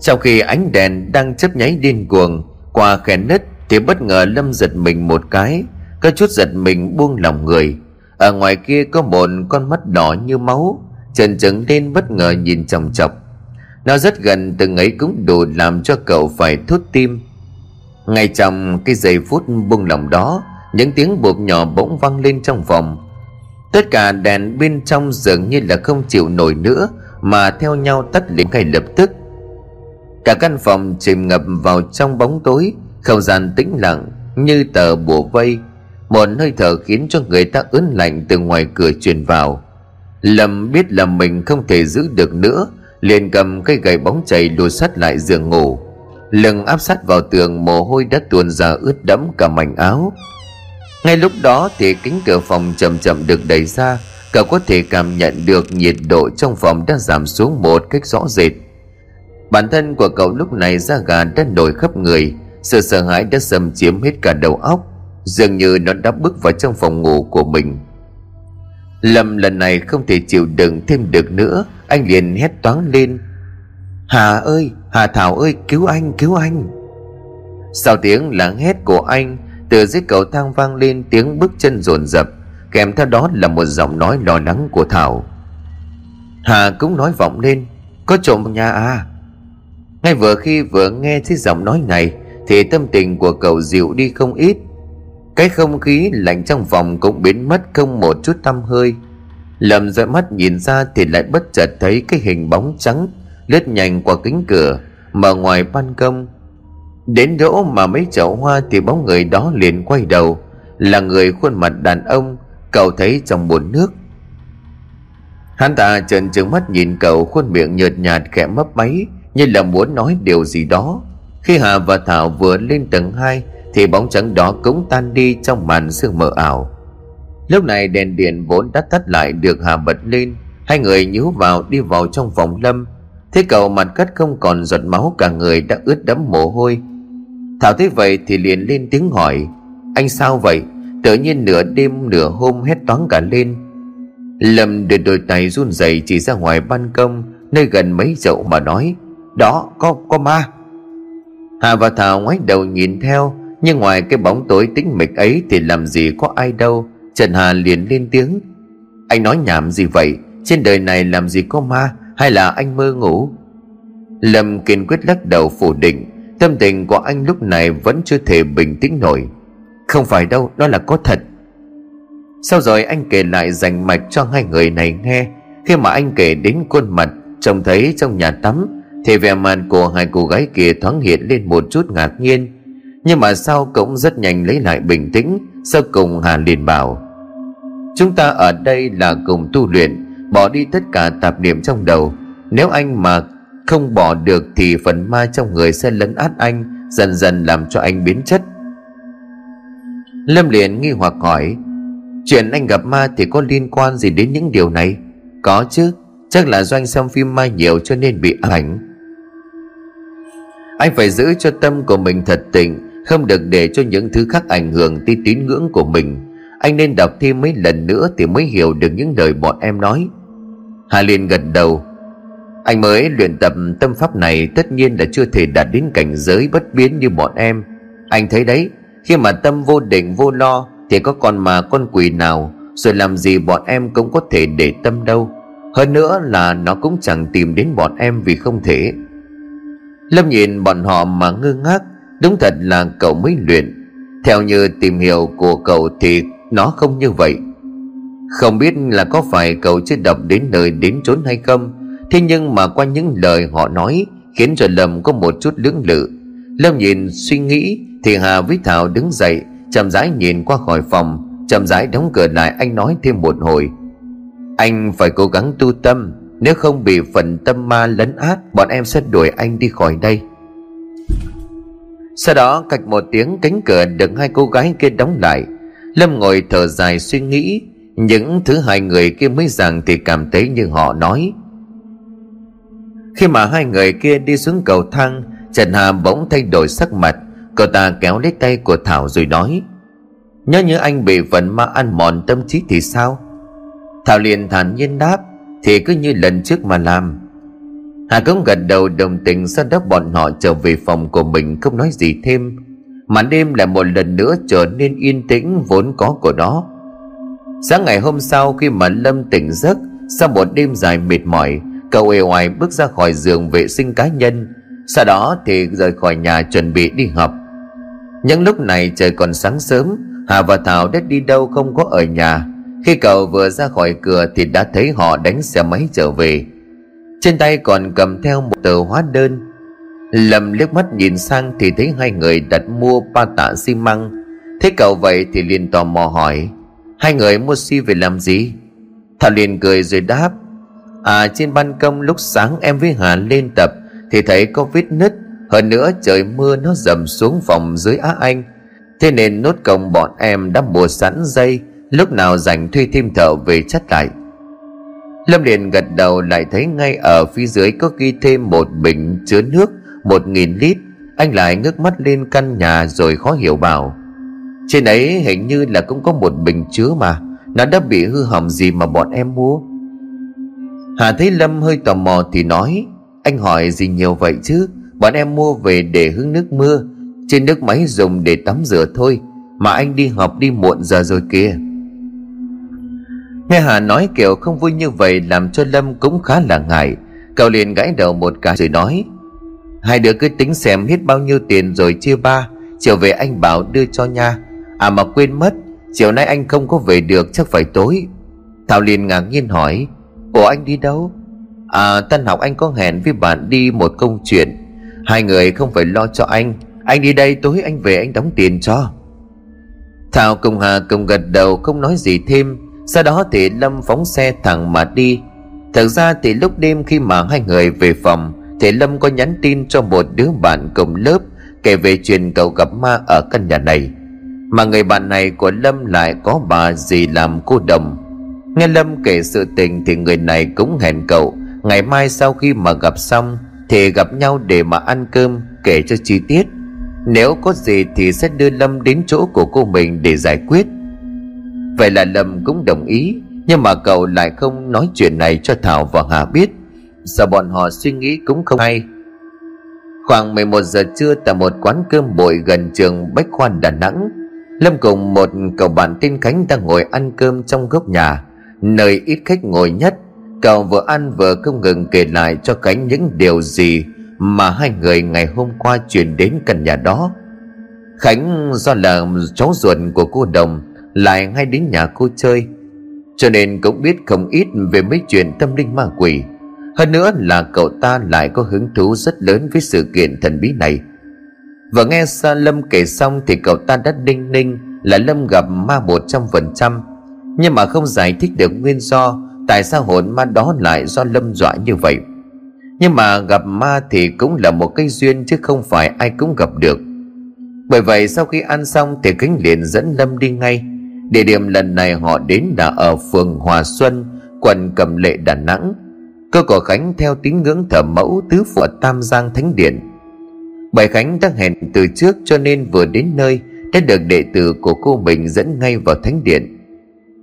Trong khi ánh đèn đang chớp nháy điên cuồng qua khe nứt thì bất ngờ Lâm giật mình một cái, có chút giật mình buông lỏng người. Ở ngoài kia có một con mắt đỏ như máu trần trừng lên, bất ngờ nhìn chòng chọc. Nó rất gần, từng ấy cũng đủ làm cho cậu phải thốt tim. Ngay trong cái giây phút buông lỏng đó, những tiếng bụp nhỏ bỗng vang lên trong phòng. Tất cả đèn bên trong dường như là không chịu nổi nữa mà theo nhau tắt liền ngay lập tức. Cả căn phòng chìm ngập vào trong bóng tối, không gian tĩnh lặng như tờ bùa vây. Một hơi thở khiến cho người ta ớn lạnh từ ngoài cửa truyền vào. Lâm biết là mình không thể giữ được nữa, liền cầm cây gậy bóng chày lùa sắt lại giường ngủ, lưng áp sát vào tường. Mồ hôi đã tuôn ra ướt đẫm cả mảnh áo. Ngay lúc đó thì cánh cửa phòng chậm chậm được đẩy ra. Cậu có thể cảm nhận được nhiệt độ trong phòng đã giảm xuống một cách rõ rệt. Bản thân của cậu lúc này da gà đã nổi khắp người, sự sợ hãi đã xâm chiếm hết cả đầu óc, dường như nó đã bước vào trong phòng ngủ của mình. Lâm lần này không thể chịu đựng thêm được nữa, anh liền hét toáng lên: Hà ơi, Hà Thảo ơi, cứu anh, cứu anh! Sau tiếng la hét của anh, từ dưới cầu thang vang lên tiếng bước chân dồn dập, kèm theo đó là một giọng nói lo lắng của Thảo. Hà cũng nói vọng lên: Có trộm nhà à? Ngay vừa khi vừa nghe thấy giọng nói này thì tâm tình của cậu dịu đi không ít. Cái không khí lạnh trong phòng cũng biến mất không một chút tăm hơi. Lâm dõi mắt nhìn ra thì lại bất chợt thấy cái hình bóng trắng lướt nhanh qua cánh cửa mà ngoài ban công. Đến chỗ mà mấy chậu hoa thì bóng người đó liền quay đầu, là người khuôn mặt đàn ông cậu thấy trong bồn nước. Hắn ta trợn trừng mắt nhìn cậu, khuôn miệng nhợt nhạt khẽ mấp máy như là muốn nói điều gì đó. Khi Hà và Thảo vừa lên tầng hai thì bóng trắng đó cũng tan đi trong màn sương mờ ảo. Lúc này đèn điện vốn đã tắt lại được Hà bật lên. Hai người nhíu vào đi vào trong phòng Lâm. Thế cậu mặt cắt không còn giọt máu, cả người đã ướt đẫm mồ hôi. Thảo thấy vậy thì liền lên tiếng hỏi: Anh sao vậy? Tự nhiên nửa đêm nửa hôm hét toáng cả lên. Lâm đưa đôi tay run rẩy chỉ ra ngoài ban công nơi gần mấy chậu mà nói: Đó, có, có ma! Hà và Thảo ngoái đầu nhìn theo, nhưng ngoài cái bóng tối tĩnh mịch ấy thì làm gì có ai đâu. Trần Hà liền lên tiếng: Anh nói nhảm gì vậy? Trên đời này làm gì có ma, hay là anh mơ ngủ? Lâm kiên quyết lắc đầu phủ định. Tâm tình của anh lúc này vẫn chưa thể bình tĩnh nổi. Không phải đâu, đó là có thật. Sau rồi anh kể lại rành mạch cho hai người này nghe. Khi mà anh kể đến khuôn mặt trông thấy trong nhà tắm thì vẻ mặt của hai cô gái kia thoáng hiện lên một chút ngạc nhiên, Nhưng mà sau cũng rất nhanh lấy lại bình tĩnh. Sau cùng Hà liền bảo: chúng ta ở đây là cùng tu luyện, bỏ đi tất cả tạp niệm trong đầu. Nếu anh mà không bỏ được thì phần ma trong người sẽ lấn át anh, dần dần làm cho anh biến chất. Lâm liền nghi hoặc hỏi: chuyện anh gặp ma thì có liên quan gì đến những điều này? Có chứ, chắc là do anh xem phim ma nhiều cho nên bị ảnh. Anh phải giữ cho tâm của mình thật tịnh, không được để cho những thứ khác ảnh hưởng tới tín ngưỡng của mình. Anh nên đọc thêm mấy lần nữa thì mới hiểu được những lời bọn em nói. Hà liền gật đầu. Anh mới luyện tập tâm pháp này, tất nhiên là chưa thể đạt đến cảnh giới bất biến như bọn em. Anh thấy đấy, khi mà tâm vô định vô lo thì có còn mà con quỷ nào rồi làm gì bọn em cũng có thể để tâm đâu. Hơn nữa là nó cũng chẳng tìm đến bọn em vì không thể. Lâm nhìn bọn họ mà ngơ ngác. Đúng thật là cậu mới luyện. Theo như tìm hiểu của cậu thì nó không như vậy. Không biết là có phải cậu chưa đọc đến nơi đến chốn hay không, thế nhưng mà qua những lời họ nói khiến cho Lâm có một chút lưỡng lự. Lâm nhìn suy nghĩ thì Hà với Thảo đứng dậy, chậm rãi nhìn qua khỏi phòng, chậm rãi đóng cửa lại. Anh nói thêm một hồi: anh phải cố gắng tu tâm, nếu không bị phần tâm ma lấn át, bọn em sẽ đuổi anh đi khỏi đây. Sau đó cạch một tiếng, cánh cửa được hai cô gái kia đóng lại. Lâm ngồi thở dài suy nghĩ. Những thứ hai người kia mới giảng thì cảm thấy như họ nói. Khi mà hai người kia đi xuống cầu thang, Trần Hà bỗng thay đổi sắc mặt. Cậu ta kéo lấy tay của Thảo rồi nói: nhớ như anh bị phần ma ăn mòn tâm trí thì sao? Thảo liền thản nhiên đáp: thì cứ như lần trước mà làm. Hà cũng gật đầu đồng tình. Sau đó bọn họ trở về phòng của mình, không nói gì thêm. Màn đêm lại một lần nữa trở nên yên tĩnh vốn có của nó. Sáng ngày hôm sau, khi mà Lâm tỉnh giấc sau một đêm dài mệt mỏi, cậu uể oải bước ra khỏi giường vệ sinh cá nhân, sau đó thì rời khỏi nhà chuẩn bị đi học. Những lúc này trời còn sáng sớm, Hà và Thảo đã đi đâu không có ở nhà. Khi cậu vừa ra khỏi cửa thì đã thấy họ đánh xe máy trở về, trên tay còn cầm theo một tờ hóa đơn. Lâm liếc mắt nhìn sang thì thấy hai người đặt mua ba tạ xi măng. Thấy cậu vậy thì liền tò mò hỏi: hai người mua xi về làm gì? Thảo liền cười rồi đáp: à, trên ban công lúc sáng em với Hà lên tập thì thấy có vết nứt, hơn nữa trời mưa nó dầm xuống phòng dưới á anh, thế nên nốt công bọn em đã mua sẵn dây, lúc nào rảnh thuê thêm thợ về chắt lại. Lâm liền gật đầu. Lại thấy ngay ở phía dưới có ghi thêm một bình chứa nước một nghìn lít. Anh lại ngước mắt lên căn nhà rồi khó hiểu bảo: trên ấy hình như là cũng có một bình chứa mà, nó đã bị hư hỏng gì mà bọn em mua? Hà thấy Lâm hơi tò mò thì nói: anh hỏi gì nhiều vậy chứ, bọn em mua về để hứng nước mưa, trên nước máy dùng để tắm rửa thôi, mà anh đi học đi muộn giờ rồi kìa. Nghe Hà nói kiểu không vui như vậy làm cho Lâm cũng khá là ngại. Cậu liền gãi đầu một cái rồi nói: hai đứa cứ tính xem hết bao nhiêu tiền rồi chia ba, chiều về anh bảo đưa cho nha. À mà quên mất, chiều nay anh không có về được, chắc phải tối. Thảo liền ngạc nhiên hỏi: ủa anh đi đâu? À, tan học anh có hẹn với bạn đi một công chuyện. Hai người không phải lo cho anh, anh đi đây, tối anh về anh đóng tiền cho. Thảo cùng Hà cùng gật đầu không nói gì thêm. Sau đó thì Lâm phóng xe thẳng mà đi. Thật ra thì lúc đêm khi mà hai người về phòng thì Lâm có nhắn tin cho một đứa bạn cùng lớp kể về chuyện cậu gặp ma ở căn nhà này. Mà người bạn này của Lâm lại có bà dì làm cô đồng. Nghe Lâm kể sự tình thì người này cũng hẹn cậu ngày mai sau khi mà gặp xong thì gặp nhau để mà ăn cơm kể cho chi tiết. Nếu có gì thì sẽ đưa Lâm đến chỗ của cô mình để giải quyết. Vậy là Lâm cũng đồng ý, nhưng mà cậu lại không nói chuyện này cho Thảo và Hà biết. Giờ bọn họ suy nghĩ cũng không hay. Khoảng mười một giờ trưa tại một quán cơm bội gần trường Bách Khoa Đà Nẵng, Lâm cùng một cậu bạn tên Khánh đang ngồi ăn cơm trong góc nhà, nơi ít khách ngồi nhất. Cậu vừa ăn vừa không ngừng kể lại cho Khánh những điều gì mà hai người ngày hôm qua chuyển đến căn nhà đó. Khánh do là cháu ruột của cô đồng lại ngay đến nhà cô chơi, cho nên cũng biết không ít về mấy chuyện tâm linh ma quỷ. Hơn nữa là cậu ta lại có hứng thú rất lớn với sự kiện thần bí này. Vừa nghe Sa Lâm kể xong thì cậu ta đã đinh ninh là Lâm gặp ma một trăm phần trăm, nhưng mà không giải thích được nguyên do tại sao hồn ma đó lại do Lâm dọa như vậy. Nhưng mà gặp ma thì cũng là một cái duyên chứ không phải ai cũng gặp được. Bởi vậy sau khi ăn xong thì Kính liền dẫn Lâm đi ngay. Địa điểm lần này họ đến là ở phường Hòa Xuân, quận Cẩm Lệ, Đà Nẵng, cơ của Khánh theo tín ngưỡng thờ mẫu Tứ Phủ Tam Giang Thánh Điện Bảy. Khánh đã hẹn từ trước cho nên vừa đến nơi đã được đệ tử của cô mình dẫn ngay vào thánh điện.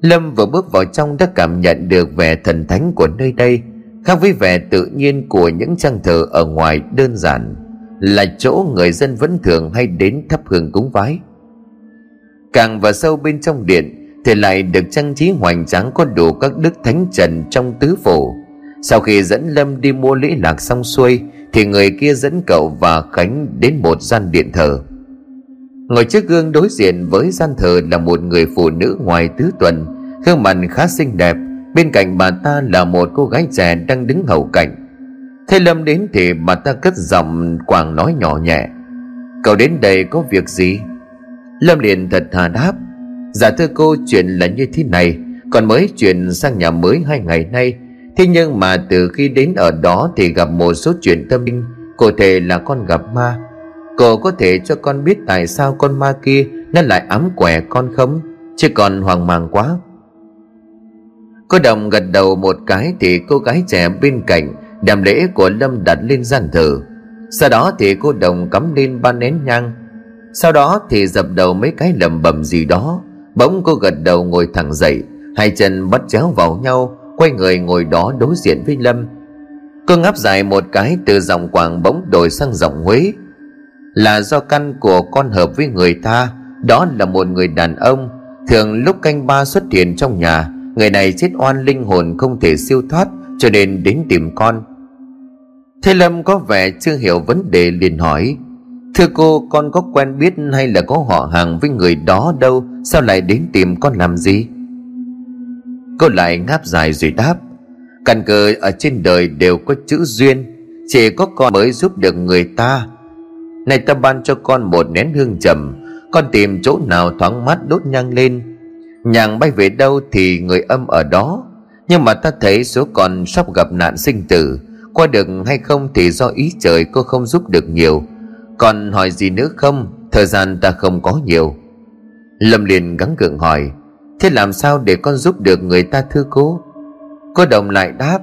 Lâm vừa bước vào trong đã cảm nhận được vẻ thần thánh của nơi đây, khác với vẻ tự nhiên của những trang thờ ở ngoài đơn giản, là chỗ người dân vẫn thường hay đến thắp hương cúng vái. Càng vào sâu bên trong điện thì lại được trang trí hoành tráng, có đủ các đức thánh trần trong tứ phủ. Sau khi dẫn Lâm đi mua lễ lạc xong xuôi thì người kia dẫn cậu và Khánh đến một gian điện thờ. Ngồi trước gương đối diện với gian thờ là một người phụ nữ ngoài tứ tuần, gương mặt khá xinh đẹp. Bên cạnh bà ta là một cô gái trẻ đang đứng hậu cảnh. Thấy Lâm đến thì bà ta cất giọng quàng nói nhỏ nhẹ: "Cậu đến đây có việc gì?" Lâm liền thật thà đáp: "Dạ thưa cô, chuyện là như thế này, còn mới chuyển sang nhà mới hai ngày nay. Thế nhưng mà từ khi đến ở đó thì gặp một số chuyện tâm linh, cụ thể là con gặp ma. Cô có thể cho con biết tại sao con ma kia nó lại ám quẻ con không? Chứ còn hoang mang quá." Cô đồng gật đầu một cái thì cô gái trẻ bên cạnh đem lễ của Lâm đặt lên gian thờ. Sau đó thì cô đồng cắm lên ba nén nhang, sau đó thì dập đầu mấy cái lẩm bẩm gì đó. Bỗng cô gật đầu ngồi thẳng dậy, hai chân bắt chéo vào nhau, quay người ngồi đó đối diện với Lâm. Cô ngáp dài một cái, từ giọng Quảng bỗng đổi sang giọng Huế: "Là do căn của con hợp với người ta, đó là một người đàn ông. Thường lúc canh ba xuất hiện trong nhà, người này chết oan, linh hồn không thể siêu thoát, cho nên đến tìm con." Thế Lâm có vẻ chưa hiểu vấn đề liền hỏi: "Thưa cô, con có quen biết hay là có họ hàng với người đó đâu, sao lại đến tìm con làm gì?" Cô lại ngáp dài rồi đáp: "Căn cơ ở trên đời đều có chữ duyên, chỉ có con mới giúp được người ta. Này, ta ban cho con một nén hương trầm, con tìm chỗ nào thoáng mát đốt nhang lên. Nhang bay về đâu thì người âm ở đó. Nhưng mà ta thấy số con sắp gặp nạn sinh tử, qua được hay không thì do ý trời, cô không giúp được nhiều. Còn hỏi gì nữa không? Thời gian ta không có nhiều." Lâm liền gắng gượng hỏi: "Thế làm sao để con giúp được người ta thưa cô?" Cô đồng lại đáp: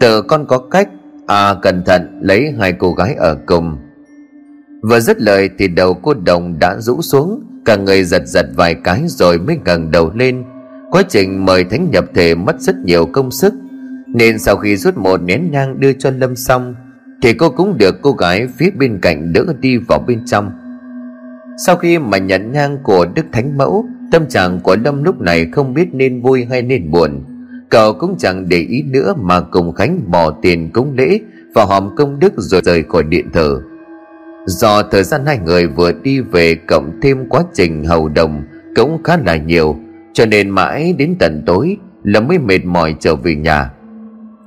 "Tự con có cách, à cẩn thận lấy hai cô gái ở cùng." Vừa dứt lời thì đầu cô đồng đã rũ xuống, cả người giật giật vài cái rồi mới ngẩng đầu lên. Quá trình mời thánh nhập thể mất rất nhiều công sức, nên sau khi rút một nén nhang đưa cho Lâm xong thì cô cũng được cô gái phía bên cạnh đỡ đi vào bên trong. Sau khi mà nhận nhang của Đức Thánh Mẫu, tâm trạng của Lâm lúc này không biết nên vui hay nên buồn. Cậu cũng chẳng để ý nữa mà cùng Khánh bỏ tiền cúng lễ và hòm công đức rồi rời khỏi điện thờ. Do thời gian hai người vừa đi về cộng thêm quá trình hầu đồng cũng khá là nhiều, cho nên mãi đến tận tối Lâm mới mệt mỏi trở về nhà.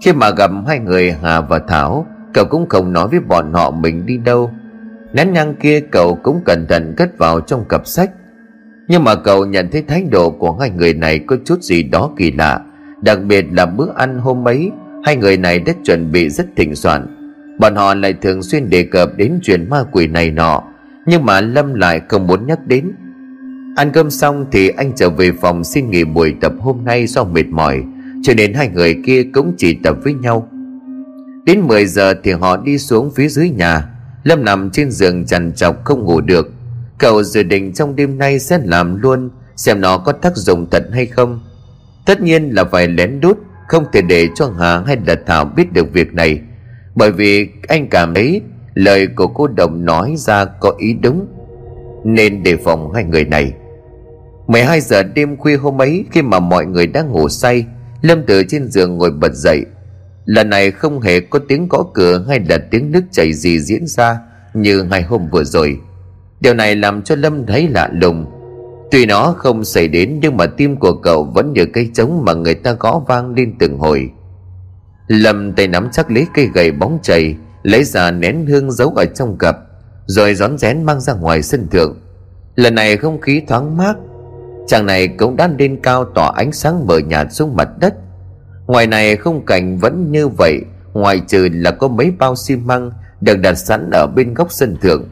Khi mà gặp hai người Hà và Thảo, cậu cũng không nói với bọn họ mình đi đâu. Nén nhang kia cậu cũng cẩn thận cất vào trong cặp sách. Nhưng mà cậu nhận thấy thái độ của hai người này có chút gì đó kỳ lạ. Đặc biệt là bữa ăn hôm ấy, hai người này đã chuẩn bị rất thịnh soạn. Bọn họ lại thường xuyên đề cập đến chuyện ma quỷ này nọ, nhưng mà Lâm lại không muốn nhắc đến. Ăn cơm xong thì anh trở về phòng xin nghỉ buổi tập hôm nay do mệt mỏi, cho nên hai người kia cũng chỉ tập với nhau. Đến mười giờ thì họ đi xuống phía dưới nhà. Lâm nằm trên giường trằn trọc không ngủ được. Cậu dự định trong đêm nay sẽ làm luôn, xem nó có tác dụng thật hay không. Tất nhiên là phải lén đút, không thể để cho Hà hay là Thảo biết được việc này, bởi vì anh cảm thấy lời của cô đồng nói ra có ý đúng, nên đề phòng hai người này. mười hai giờ đêm khuya hôm ấy, khi mà mọi người đang ngủ say, Lâm từ trên giường ngồi bật dậy. Lần này không hề có tiếng gõ cửa hay là tiếng nước chảy gì diễn ra như ngày hôm vừa rồi. Điều này làm cho Lâm thấy lạ lùng. Tuy nó không xảy đến nhưng mà tim của cậu vẫn như cây trống mà người ta gõ vang lên từng hồi. Lâm tay nắm chắc lấy cây gậy bóng chày, lấy ra nén hương giấu ở trong cặp. rồi rón rén mang ra ngoài sân thượng. Lần này không khí thoáng mát. Chàng này cũng đã lên cao, tỏa ánh sáng mờ nhạt xuống mặt đất. Ngoài này khung cảnh vẫn như vậy, ngoài trừ là có mấy bao xi măng được đặt sẵn ở bên góc sân thượng,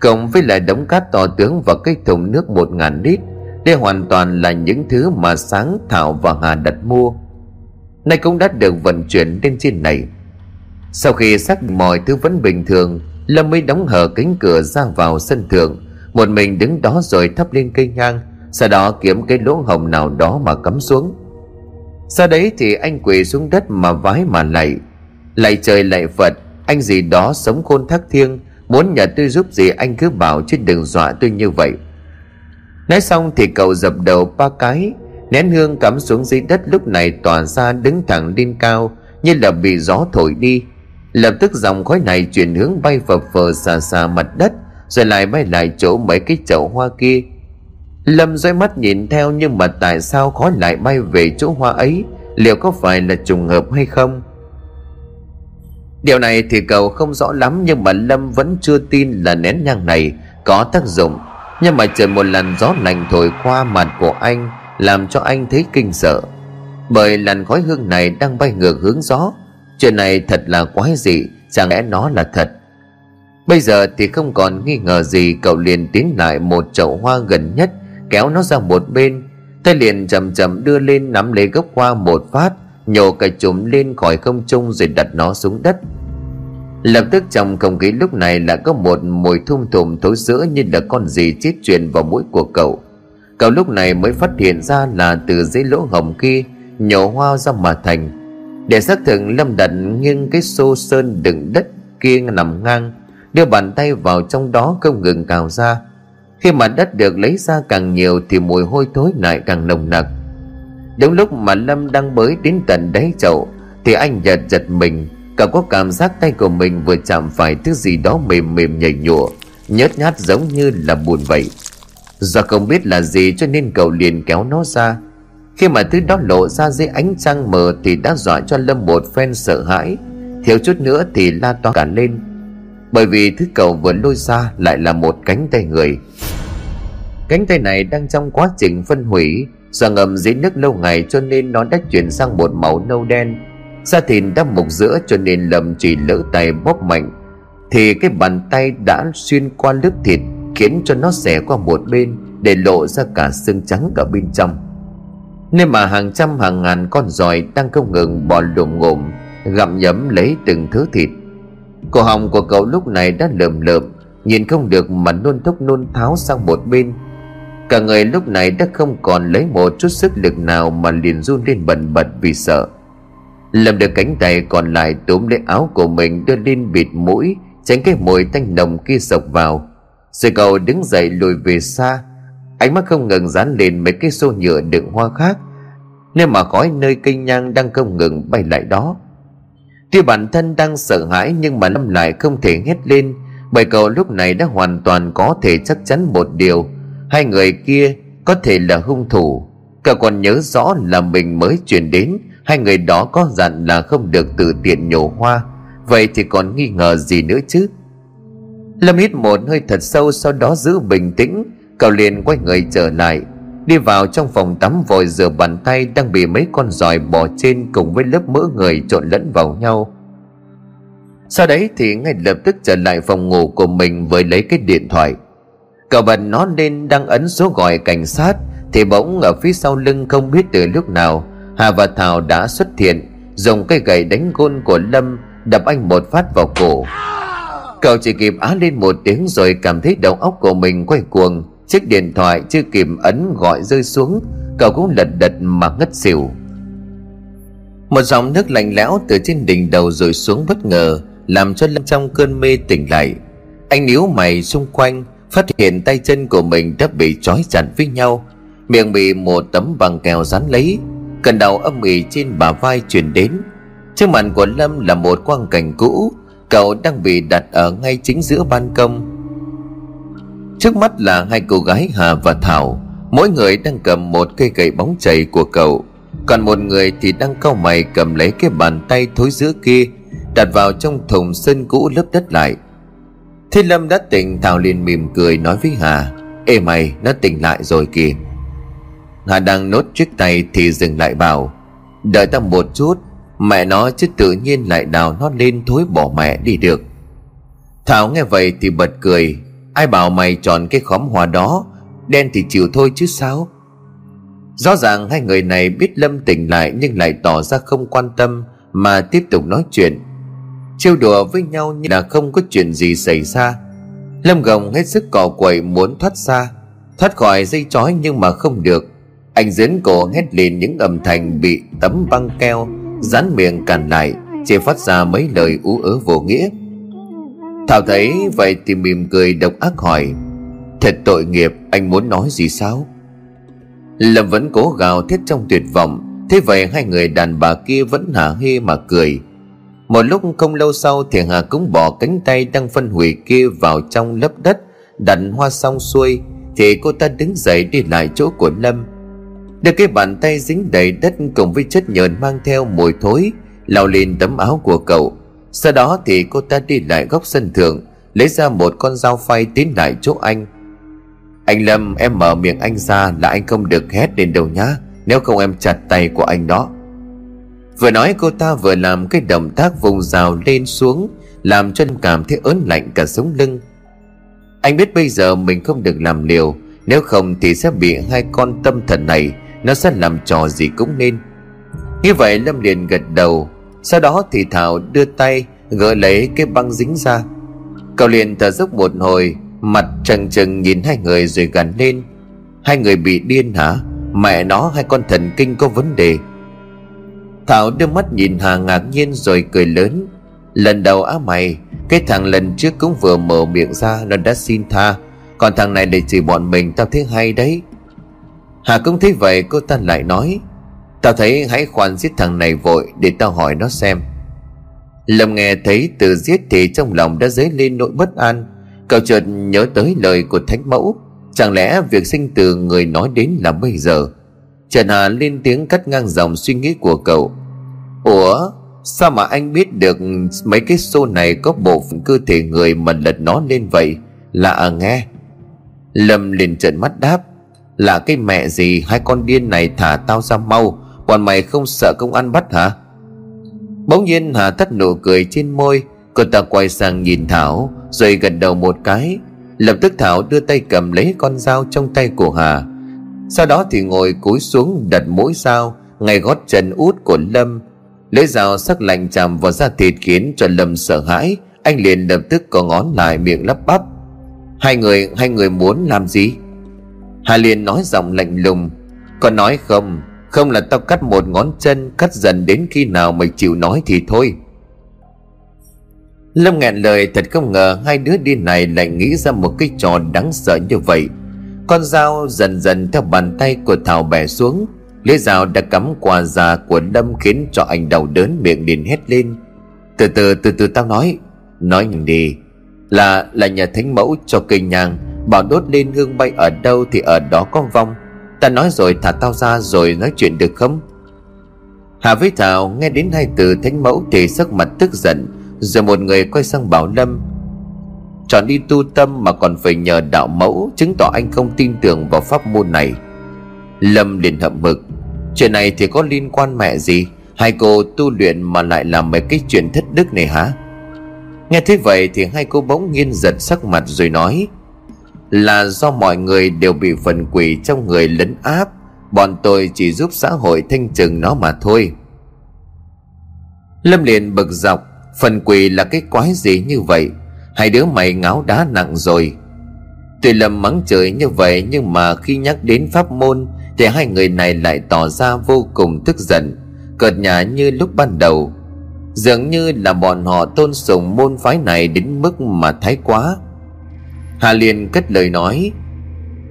cộng với lại đống cát to tướng và cái thùng nước một ngàn lít. Đây hoàn toàn là những thứ mà Sáng, Thảo và Hà đặt mua, nay cũng đã được vận chuyển lên trên này. Sau khi xác định mọi thứ vẫn bình thường, Lâm mới đóng hở cánh cửa ra vào sân thượng, một mình đứng đó rồi thắp lên cây nhang, sau đó kiếm cái lỗ hổng nào đó mà cắm xuống. Sau đấy thì anh quỳ xuống đất mà vái mà lạy, lạy trời lạy Phật. Anh gì đó sống khôn thác thiêng, muốn nhờ tôi giúp gì anh cứ bảo chứ đừng dọa tôi như vậy. Nói xong thì cậu dập đầu ba cái, nén hương cắm xuống dưới đất lúc này tỏa ra đứng thẳng lên cao như là bị gió thổi đi. Lập tức dòng khói này chuyển hướng bay phập phờ xà xà mặt đất, rồi lại bay lại chỗ mấy cái chậu hoa kia. Lâm dõi mắt nhìn theo, nhưng mà tại sao khói lại bay về chỗ hoa ấy? Liệu có phải là trùng hợp hay không? Điều này thì cậu không rõ lắm, nhưng mà Lâm vẫn chưa tin là nén nhang này có tác dụng. Nhưng mà trời một làn gió lạnh thổi qua mặt của anh làm cho anh thấy kinh sợ, bởi làn khói hương này đang bay ngược hướng gió. Chuyện này thật là quái dị, chẳng lẽ nó là thật? Bây giờ thì không còn nghi ngờ gì, cậu liền tiến lại một chậu hoa gần nhất, kéo nó ra một bên, tay liền chậm chậm đưa lên nắm lấy gốc hoa một phát, nhổ cả chùm lên khỏi không trung rồi đặt nó xuống đất. Lập tức trong không khí lúc này là có một mùi thum thùm thối rữa như là con gì chết truyền vào mũi của cậu. Cậu lúc này mới phát hiện ra là từ dưới lỗ hổng kia nhổ hoa ra mà thành. Để xác thực, Lâm đặt nghiêng cái xô sơn đựng đất kia nằm ngang, đưa bàn tay vào trong đó không ngừng cào ra. Khi mà đất được lấy ra càng nhiều thì mùi hôi thối lại càng nồng nặc. Đúng lúc mà Lâm đang bới đến tận đáy chậu thì anh giật giật mình. Cậu có cảm giác tay của mình vừa chạm phải thứ gì đó mềm mềm nhảy nhụa, nhớt nhát giống như là bùn vậy. Do không biết là gì cho nên cậu liền kéo nó ra. Khi mà thứ đó lộ ra dưới ánh trăng mờ thì đã dọa cho Lâm một phen sợ hãi, thiếu chút nữa thì la toáng cả lên, bởi vì thứ cậu vừa lôi ra lại là một cánh tay người. Cánh tay này đang trong quá trình phân hủy, do ngâm dưới nước lâu ngày cho nên nó đã chuyển sang một màu nâu đen. Da thịt đã mục rữa cho nên Lâm chỉ lỡ tay bóp mạnh thì cái bàn tay đã xuyên qua lớp thịt, khiến cho nó xẻ qua một bên để lộ ra cả xương trắng ở bên trong. Nên mà hàng trăm hàng ngàn con giòi đang không ngừng bò lồm ngộm gặm nhấm lấy từng thứ thịt. Cổ họng của cậu lúc này đã lởm lởm, nhìn không được mà nôn thốc nôn tháo sang một bên. Cả người lúc này đã không còn lấy một chút sức lực nào mà liền run lên bần bật vì sợ. Lâm được cánh tay còn lại túm lấy áo của mình đưa lên bịt mũi, tránh cái mùi tanh nồng kia sộc vào. Rồi cậu đứng dậy lùi về xa, ánh mắt không ngừng dán lên mấy cái xô nhựa đựng hoa khác, nên mà khói nơi cây nhang đang không ngừng bay lại đó. Tuy bản thân đang sợ hãi nhưng mà Lâm lại không thể hét lên, bởi cậu lúc này đã hoàn toàn có thể chắc chắn một điều: hai người kia có thể là hung thủ. Cậu còn nhớ rõ là mình mới chuyển đến, hai người đó có dặn là không được tự tiện nhổ hoa, vậy thì còn nghi ngờ gì nữa chứ. Lâm hít một hơi thật sâu, sau đó giữ bình tĩnh. Cậu liền quay người trở lại, đi vào trong phòng tắm vội rửa bàn tay đang bị mấy con giòi bò trên cùng với lớp mỡ người trộn lẫn vào nhau. Sau đấy thì ngay lập tức trở lại phòng ngủ của mình với lấy cái điện thoại. Cậu bật nó lên đang ấn số gọi cảnh sát thì bỗng ở phía sau lưng không biết từ lúc nào Hà và Thảo đã xuất hiện, dùng cây gậy đánh gôn của Lâm đập anh một phát vào cổ. Cậu chỉ kịp á lên một tiếng rồi cảm thấy đầu óc của mình quay cuồng. Chiếc điện thoại chưa kịp ấn gọi rơi xuống, cậu cũng lật đật mà ngất xỉu. Một dòng nước lạnh lẽo từ trên đỉnh đầu rồi xuống bất ngờ, làm cho Lâm trong cơn mê tỉnh lại. Anh níu mày xung quanh, phát hiện tay chân của mình đã bị trói chặt với nhau, miệng bị một tấm băng keo dán lấy, cơn đau âm ỉ trên bả vai truyền đến. Trước mặt của Lâm là một quang cảnh cũ, cậu đang bị đặt ở ngay chính giữa ban công. Trước mắt là hai cô gái Hà và Thảo, mỗi người đang cầm một cây gậy bóng chày của cậu, còn một người thì đang cau mày cầm lấy cái bàn tay thối rữa kia đặt vào trong thùng sơn cũ lớp đất lại. Thiên Lâm đã tỉnh. Thảo liền mỉm cười nói với Hà: Ê mày, nó tỉnh lại rồi kìa. Hà đang nốt chiếc tay thì dừng lại bảo: Đợi tao một chút, mẹ nó chứ tự nhiên lại đào nó lên, thối bỏ mẹ đi được. Thảo nghe vậy thì bật cười: Ai bảo mày chọn cái khóm hoa đó, đen thì chịu thôi chứ sao. Rõ ràng hai người này biết Lâm tỉnh lại nhưng lại tỏ ra không quan tâm mà tiếp tục nói chuyện, trêu đùa với nhau như là không có chuyện gì xảy ra. Lâm gồng hết sức cò quậy muốn thoát xa, thoát khỏi dây trói nhưng mà không được. Anh dướn cổ hét lên những âm thanh bị tấm băng keo dán miệng cản lại, chỉ phát ra mấy lời ú ớ vô nghĩa. Thảo thấy vậy thì mỉm cười độc ác hỏi: Thật tội nghiệp, anh muốn nói gì sao? Lâm vẫn cố gào thét trong tuyệt vọng. Thế vậy hai người đàn bà kia vẫn hả hê mà cười. Một lúc không lâu sau thì Hà cũng bỏ cánh tay đang phân hủy kia vào trong lớp đất. Đặt hoa xong xuôi thì cô ta đứng dậy đi lại chỗ của Lâm. Đưa cái bàn tay dính đầy đất cùng với chất nhờn mang theo mùi thối lau lên tấm áo của cậu. Sau đó thì cô ta đi lại góc sân thượng, lấy ra một con dao phay tiến lại chỗ anh. Anh Lâm, em mở miệng anh ra là anh không được hét lên đâu nhá, nếu không em chặt tay của anh đó. Vừa nói cô ta vừa làm cái động tác vùng dao lên xuống, làm cho Lâm cảm thấy ớn lạnh cả sống lưng. Anh biết bây giờ mình không được làm liều, nếu không thì sẽ bị hai con tâm thần này, nó sẽ làm trò gì cũng nên. Như vậy Lâm liền gật đầu. Sau đó thì Thảo đưa tay gỡ lấy cái băng dính ra. Cậu liền thở dốc một hồi, mặt trừng trừng nhìn hai người rồi gằn lên: Hai người bị điên hả? Mẹ nó, hai con thần kinh có vấn đề. Thảo đưa mắt nhìn Hà ngạc nhiên rồi cười lớn: Lần đầu á mày, cái thằng lần trước cũng vừa mở miệng ra nó đã xin tha, còn thằng này để chỉ bọn mình, tao thấy hay đấy. Hà cũng thấy vậy, cô ta lại nói: Tao thấy hãy khoan giết thằng này vội, để tao hỏi nó xem. Lâm nghe thấy từ giết thì trong lòng đã dấy lên nỗi bất an. Cậu chợt nhớ tới lời của Thánh Mẫu: Chẳng lẽ việc sinh từ người nói đến là bây giờ? Trần Hà lên tiếng cắt ngang dòng suy nghĩ của cậu: Ủa, sao mà anh biết được mấy cái xô này có bộ phận cơ thể người mà lật nó lên vậy? Lạ nghe. Lâm liền trợn mắt đáp: Là cái mẹ gì, hai con điên này thả tao ra mau, bọn mày không sợ công an bắt hả? Bỗng nhiên Hà tắt nụ cười trên môi. Cô ta quay sang nhìn Thảo rồi gật đầu một cái. Lập tức Thảo đưa tay cầm lấy con dao trong tay của Hà, sau đó thì ngồi cúi xuống đặt mũi dao ngay gót chân út của Lâm. Lưỡi dao sắc lạnh chạm vào da thịt khiến cho Lâm sợ hãi. Anh liền lập tức có ngón lại miệng lắp bắp: Hai người, hai người muốn làm gì? Hà liền nói giọng lạnh lùng: Còn nói không, không là tao cắt một ngón chân, cắt dần đến khi nào mày chịu nói thì thôi. Lâm nghẹn lời, thật không ngờ hai đứa điên này lại nghĩ ra một cái trò đáng sợ như vậy. Con dao dần dần theo bàn tay của Thảo bẻ xuống. Lưỡi dao đã cắm qua da của Lâm khiến cho anh đau đớn, miệng liền hét lên: Từ từ từ từ tao nói. Nói nhầm đi. Là là nhà Thánh Mẫu cho cây nhang, bảo đốt lên hương bay ở đâu thì ở đó có vong. Ta nói rồi, thả tao ra rồi nói chuyện được không? Hà với Thảo nghe đến hai từ Thánh Mẫu thì sắc mặt tức giận. Rồi một người quay sang bảo Lâm: Chọn đi tu tâm mà còn phải nhờ đạo mẫu, chứng tỏ anh không tin tưởng vào pháp môn này. Lâm liền hậm hực: Chuyện này thì có liên quan mẹ gì? Hai cô tu luyện mà lại làm mấy cái chuyện thất đức này hả? Nghe thế vậy thì hai cô bỗng nhiên giật sắc mặt rồi nói: Là do mọi người đều bị phần quỷ trong người lấn áp, bọn tôi chỉ giúp xã hội thanh trừng nó mà thôi. Lâm liền bực dọc: Phần quỷ là cái quái gì như vậy? Hai đứa mày ngáo đá nặng rồi. Tuy Lâm mắng chửi như vậy nhưng mà khi nhắc đến pháp môn thì hai người này lại tỏ ra vô cùng tức giận, cợt nhả như lúc ban đầu. Dường như là bọn họ tôn sùng môn phái này đến mức mà thái quá. Hà liền cất lời nói: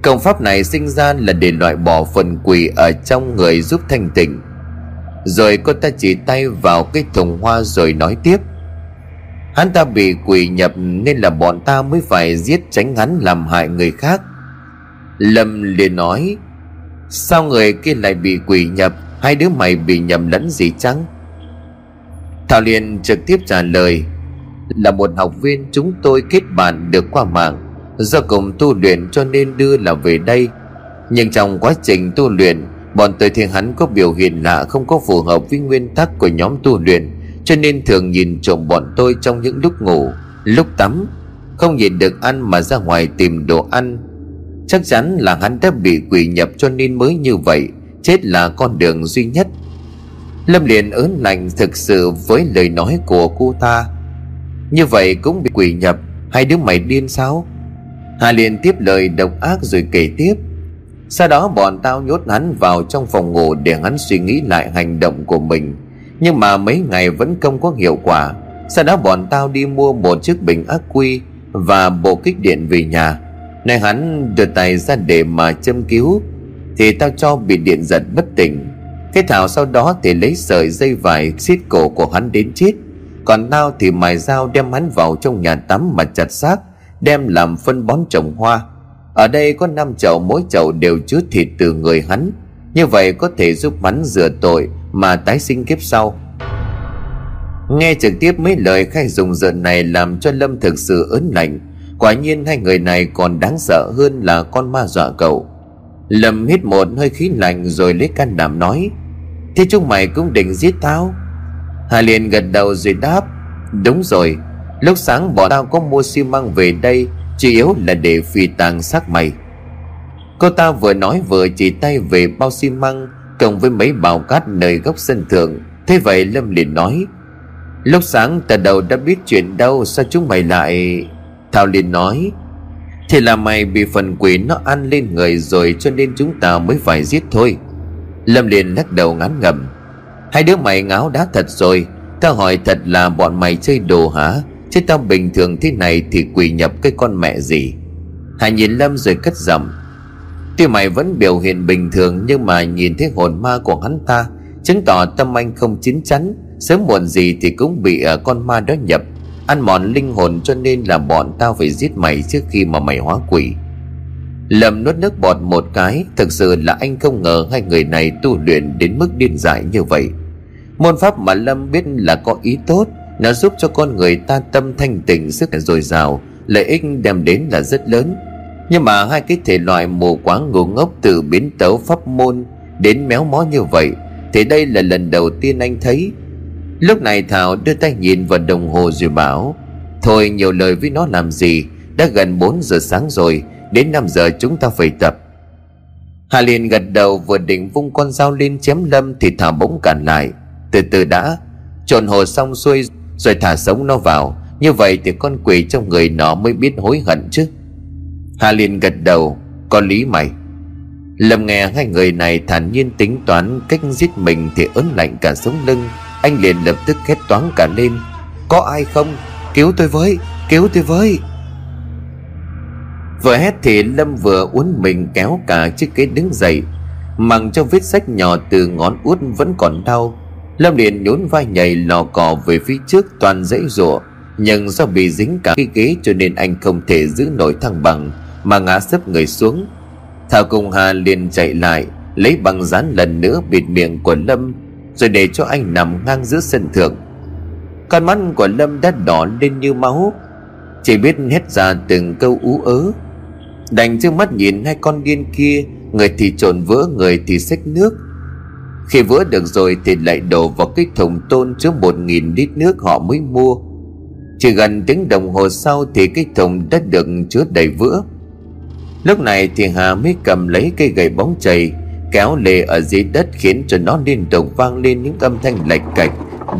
Công pháp này sinh ra là để loại bỏ phần quỷ ở trong người, giúp thanh tịnh. Rồi cô ta chỉ tay vào cái thùng hoa rồi nói tiếp: Hắn ta bị quỷ nhập nên là bọn ta mới phải giết, tránh hắn làm hại người khác. Lâm liền nói: Sao người kia lại bị quỷ nhập? Hai đứa mày bị nhầm lẫn gì chăng? Thảo liền trực tiếp trả lời: là một học viên chúng tôi kết bạn được qua mạng. Do cùng tu luyện cho nên đưa là về đây. Nhưng trong quá trình tu luyện, bọn tôi thấy hắn có biểu hiện lạ, không có phù hợp với nguyên tắc của nhóm tu luyện, cho nên thường nhìn trộm bọn tôi trong những lúc ngủ, lúc tắm. Không nhìn được ăn mà ra ngoài tìm đồ ăn. Chắc chắn là hắn đã bị quỷ nhập cho nên mới như vậy. Chết là con đường duy nhất. Lâm liền ớn lạnh thực sự với lời nói của cô ta. Như vậy cũng bị quỷ nhập, hai đứa mày điên sao? Hà liền tiếp lời độc ác rồi kể tiếp. Sau đó bọn tao nhốt hắn vào trong phòng ngủ để hắn suy nghĩ lại hành động của mình. Nhưng mà mấy ngày vẫn không có hiệu quả. Sau đó bọn tao đi mua một chiếc bình ác quy và bộ kích điện về nhà. Nay hắn đưa tay ra để mà châm cứu thì tao cho bị điện giật bất tỉnh. Thế Thảo sau đó thì lấy sợi dây vải xiết cổ của hắn đến chết. Còn tao thì mài dao đem hắn vào trong nhà tắm mà chặt xác, đem làm phân bón trồng hoa. Ở đây có năm chậu, mỗi chậu đều chứa thịt từ người hắn. Như vậy có thể giúp hắn rửa tội mà tái sinh kiếp sau. Nghe trực tiếp mấy lời khai dùng rợn này làm cho Lâm thực sự ớn lạnh. Quả nhiên hai người này còn đáng sợ hơn là con ma dọa cậu. Lâm hít một hơi khí lạnh rồi lấy can đảm nói: Thế chúng mày cũng định giết tao? Hà liền gật đầu rồi đáp: Đúng rồi, lúc sáng bọn tao có mua xi măng về đây, chủ yếu là để phi tang xác mày. Cô ta vừa nói vừa chỉ tay về bao xi măng cộng với mấy bao cát nơi góc sân thượng. Thế vậy Lâm liền nói: Lúc sáng từ đầu đã biết chuyện đâu, sao chúng mày lại... Thảo liền nói: Thì là mày bị phần quỷ nó ăn lên người rồi, cho nên chúng ta mới phải giết thôi. Lâm liền lắc đầu ngán ngẩm: Hai đứa mày ngáo đá thật rồi. Tao hỏi thật là bọn mày chơi đồ hả? Chứ tao bình thường thế này thì quỷ nhập cái con mẹ gì. Hà nhìn Lâm rồi cất giọng: Tuy mày vẫn biểu hiện bình thường, nhưng mà nhìn thấy hồn ma của hắn ta, chứng tỏ tâm anh không chín chắn. Sớm muộn gì thì cũng bị con ma đó nhập, ăn mòn linh hồn, cho nên là bọn tao phải giết mày trước khi mà mày hóa quỷ. Lâm nuốt nước bọt một cái. Thực sự là anh không ngờ hai người này tu luyện đến mức điên dại như vậy. Môn pháp mà Lâm biết là có ý tốt, nó giúp cho con người ta tâm thanh tịnh, sức dồi dào, lợi ích đem đến là rất lớn. Nhưng mà hai cái thể loại mù quáng ngu ngốc, từ biến tấu pháp môn đến méo mó như vậy thì đây là lần đầu tiên anh thấy. Lúc này Thảo đưa tay nhìn vào đồng hồ rồi bảo: Thôi nhiều lời với nó làm gì, đã gần bốn giờ sáng rồi, đến năm giờ chúng ta phải tập. Hà liền gật đầu vừa định vung con dao lên chém Lâm thì Thảo bỗng cản lại: Từ từ đã, trộn hồ xong xuôi rồi thả sống nó vào, như vậy thì con quỷ trong người nó mới biết hối hận chứ. Hà liền gật đầu: Có lý mày. Lâm nghe hai người này thản nhiên tính toán cách giết mình thì ớn lạnh cả sống lưng. Anh liền lập tức hét toáng cả lên: Có ai không? Cứu tôi với! Cứu tôi với! Vừa hét thì Lâm vừa uốn mình kéo cả chiếc ghế đứng dậy. Mặc cho vết sách nhỏ từ ngón út vẫn còn đau, Lâm liền nhún vai nhảy lò cò về phía trước toàn dãy giụa. Nhưng do bị dính cả cái ghế cho nên anh không thể giữ nổi thăng bằng mà ngã sấp người xuống. Thảo cùng Hà liền chạy lại lấy băng dán lần nữa bịt miệng của Lâm rồi để cho anh nằm ngang giữa sân thượng. Con mắt của Lâm đã đỏ lên như máu, chỉ biết hét ra từng câu ú ớ. Đành trước mắt nhìn hai con điên kia, người thì trộn vỡ, người thì xách nước. Khi vỡ được rồi thì lại đổ vào cái thùng tôn chứa một nghìn lít nước họ mới mua. Chỉ gần tiếng đồng hồ sau thì cái thùng đã được chứa đầy vữa. Lúc này thì Hà mới cầm lấy cây gậy bóng chày kéo lê ở dưới đất, khiến cho nó liên tục vang lên những âm thanh lạch cạch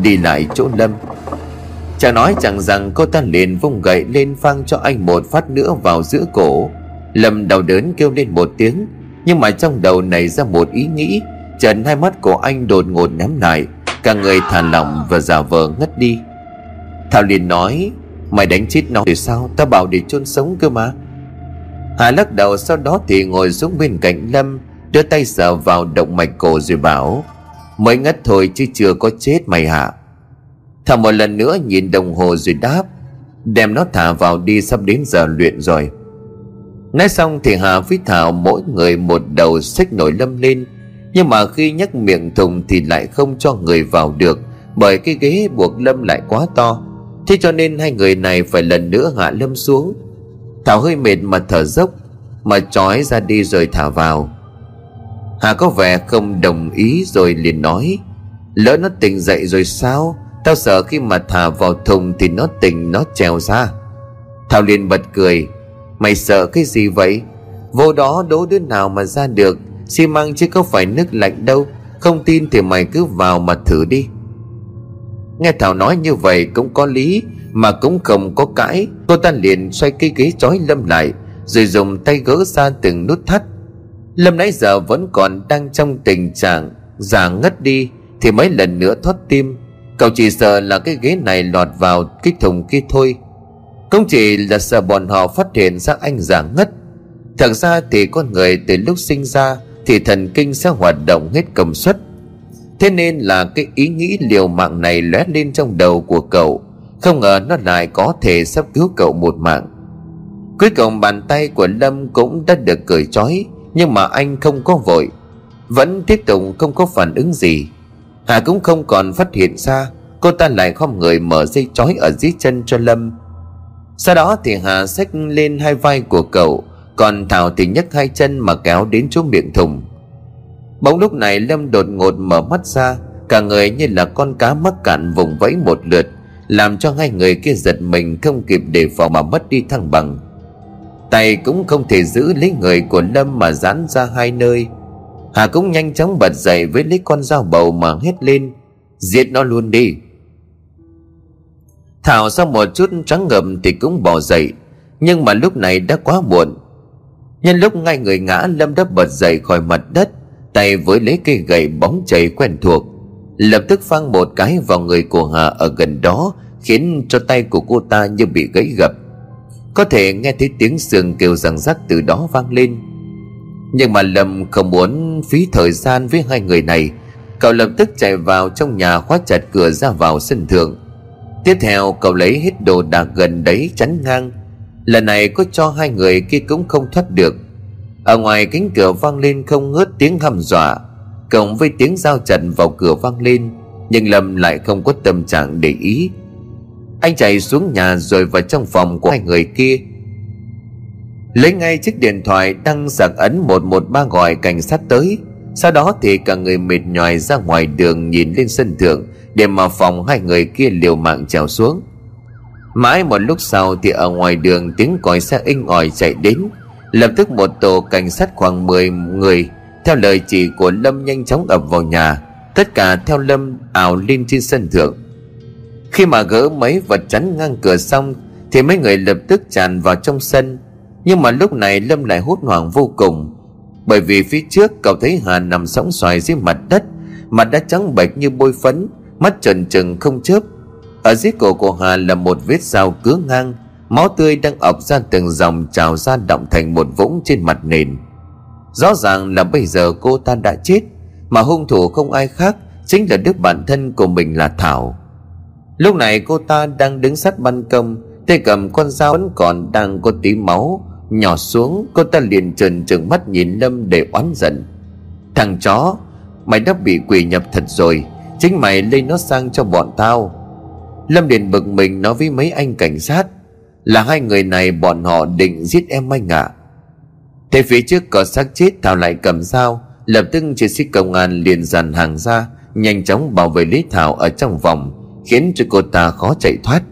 đi lại chỗ Lâm. Chả nói chẳng rằng cô ta liền vung gậy lên phang cho anh một phát nữa vào giữa cổ. Lâm đau đớn kêu lên một tiếng, nhưng mà trong đầu nảy ra một ý nghĩ, trần hai mắt của anh đột ngột nhắm lại, cả người thả lỏng và giả vờ ngất đi. Thảo liền nói: Mày đánh chết nó thì sao? Tao bảo để chôn sống cơ mà. Hà lắc đầu, sau đó thì ngồi xuống bên cạnh Lâm, đưa tay sờ vào động mạch cổ rồi bảo: Mới ngất thôi chứ chưa có chết mày hả? Thảo một lần nữa nhìn đồng hồ rồi đáp: Đem nó thả vào đi, sắp đến giờ luyện rồi. Nói xong thì Hà với Thảo mỗi người một đầu xách nổi Lâm lên. Nhưng mà khi nhấc miệng thùng thì lại không cho người vào được, bởi cái ghế buộc Lâm lại quá to. Thế cho nên hai người này phải lần nữa hạ Lâm xuống. Thảo hơi mệt mà thở dốc, mà trói ra đi rồi thả vào. Hà có vẻ không đồng ý rồi liền nói: lỡ nó tỉnh dậy rồi sao? Tao sợ khi mà thả vào thùng thì nó tỉnh nó trèo ra. Thảo liền bật cười: mày sợ cái gì vậy? Vô đó đố đứa nào mà ra được. Xi măng chứ có phải nước lạnh đâu. Không tin thì mày cứ vào mà thử đi. Nghe Thảo nói như vậy cũng có lý, mà cũng không có cãi. Cô ta liền xoay cái ghế trói Lâm lại, rồi dùng tay gỡ ra từng nút thắt. Lâm nãy giờ vẫn còn đang trong tình trạng già ngất đi thì mấy lần nữa thoát tim. Cậu chỉ sợ là cái ghế này lọt vào cái thùng kia thôi. Không chỉ là sợ bọn họ phát hiện ra anh già ngất. Thật ra thì con người từ lúc sinh ra thì thần kinh sẽ hoạt động hết công suất. Thế nên là cái ý nghĩ liều mạng này lóe lên trong đầu của cậu. Không ngờ nó lại có thể sắp cứu cậu một mạng. Cuối cùng bàn tay của Lâm cũng đã được cởi trói, nhưng mà anh không có vội, vẫn tiếp tục không có phản ứng gì. Hà cũng không còn phát hiện ra. Cô ta lại khom người mở dây trói ở dưới chân cho Lâm. Sau đó thì Hà xách lên hai vai của cậu, còn Thảo thì nhấc hai chân mà kéo đến chỗ miệng thùng. Bỗng lúc này Lâm đột ngột mở mắt ra, cả người như là con cá mắc cạn vùng vẫy một lượt, làm cho hai người kia giật mình không kịp đề phòng mà mất đi thăng bằng. Tay cũng không thể giữ lấy người của Lâm mà dán ra hai nơi. Hà cũng nhanh chóng bật dậy với lấy con dao bầu mà hét lên: giết nó luôn đi. Thảo sau một chút choáng ngợm thì cũng bỏ dậy, nhưng mà lúc này đã quá muộn. Nhân lúc ngay người ngã, Lâm đã bật dậy khỏi mặt đất, tay với lấy cây gậy bóng chày quen thuộc, lập tức phang một cái vào người của Hà ở gần đó, khiến cho tay của cô ta như bị gãy gập. Có thể nghe thấy tiếng xương kêu răng rắc từ đó vang lên. Nhưng mà Lâm không muốn phí thời gian với hai người này. Cậu lập tức chạy vào trong nhà, khóa chặt cửa ra vào sân thượng. Tiếp theo cậu lấy hết đồ đạc gần đấy chắn ngang. Lần này có cho hai người kia cũng không thoát được. Ở ngoài cánh cửa vang lên không ngớt tiếng hăm dọa, cộng với tiếng dao chặn vào cửa vang lên. Nhưng Lâm lại không có tâm trạng để ý. Anh chạy xuống nhà rồi vào trong phòng của hai người kia, lấy ngay chiếc điện thoại đang sạc ấn một một ba gọi cảnh sát tới. Sau đó thì cả người mệt nhoài ra ngoài đường nhìn lên sân thượng để mà phòng hai người kia liều mạng trèo xuống. Mãi một lúc sau thì ở ngoài đường tiếng còi xe inh ỏi chạy đến. Lập tức một tổ cảnh sát khoảng mười người theo lời chỉ của Lâm nhanh chóng ập vào nhà, tất cả theo Lâm ào lên trên sân thượng. Khi mà gỡ mấy vật chắn ngang cửa xong thì mấy người lập tức tràn vào trong sân. Nhưng mà lúc này Lâm lại hốt hoảng vô cùng, bởi vì phía trước cậu thấy Hà nằm sõng xoài dưới mặt đất, mặt đã trắng bệch như bôi phấn, mắt trần trừng không chớp. Ở dưới cổ của Hà là một vết dao cứa ngang, máu tươi đang ọc ra từng dòng trào ra đọng thành một vũng trên mặt nền. Rõ ràng là bây giờ cô ta đã chết, mà hung thủ không ai khác chính là đứa bạn thân của mình là Thảo. Lúc này cô ta đang đứng sát ban công, tay cầm con dao vẫn còn đang có tí máu nhỏ xuống. Cô ta liền trừng trừng mắt nhìn Lâm để oán giận: thằng chó, mày đã bị quỷ nhập thật rồi, chính mày lây nó sang cho bọn tao. Lâm liền bực mình nói với mấy anh cảnh sát là hai người này bọn họ định giết em anh ạ. Thế phía trước có xác chết, Thảo lại cầm dao. Lập tức chiến sĩ công an liền dàn hàng ra, nhanh chóng bảo vệ lý Thảo ở trong vòng, khiến cho cô ta khó chạy thoát.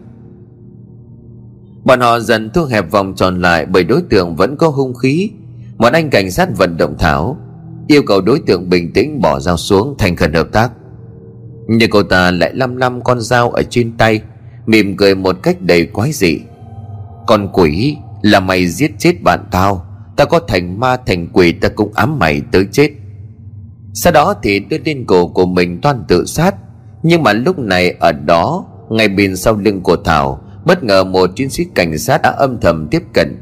Bọn họ dần thu hẹp vòng tròn lại, bởi đối tượng vẫn có hung khí. Một anh cảnh sát vận động Thảo, yêu cầu đối tượng bình tĩnh bỏ dao xuống, thành khẩn hợp tác. Nhưng cô ta lại lăm lăm con dao ở trên tay, mỉm cười một cách đầy quái dị: con quỷ, là mày giết chết bạn tao, tao có thành ma thành quỷ tao cũng ám mày tới chết. Sau đó thì đưa lên cổ của mình toan tự sát. Nhưng mà lúc này ở đó, ngay bên sau lưng của Thảo, bất ngờ một chiến sĩ cảnh sát đã âm thầm tiếp cận.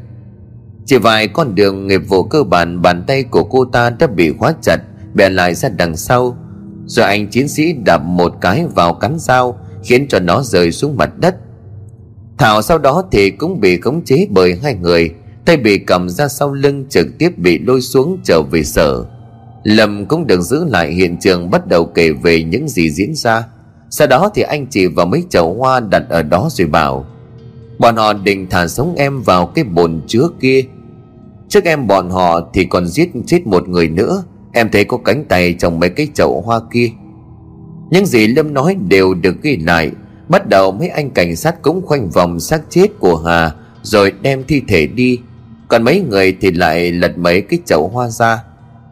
Chỉ vài con đường nghiệp vụ cơ bản, bàn tay của cô ta đã bị khóa chặt, bè lại ra đằng sau. Rồi anh chiến sĩ đạp một cái vào cán dao, khiến cho nó rơi xuống mặt đất. Thảo sau đó thì cũng bị khống chế bởi hai người, tay bị cầm ra sau lưng trực tiếp bị lôi xuống trở về sở. Lâm cũng được giữ lại hiện trường, bắt đầu kể về những gì diễn ra. Sau đó thì anh chỉ vào mấy chậu hoa đặt ở đó rồi bảo bọn họ định thả sống em vào cái bồn chứa kia. Trước em bọn họ thì còn giết chết một người nữa. Em thấy có cánh tay trong mấy cái chậu hoa kia. Những gì Lâm nói đều được ghi lại. Bắt đầu mấy anh cảnh sát cũng khoanh vòng xác chết của Hà rồi đem thi thể đi. Còn mấy người thì lại lật mấy cái chậu hoa ra.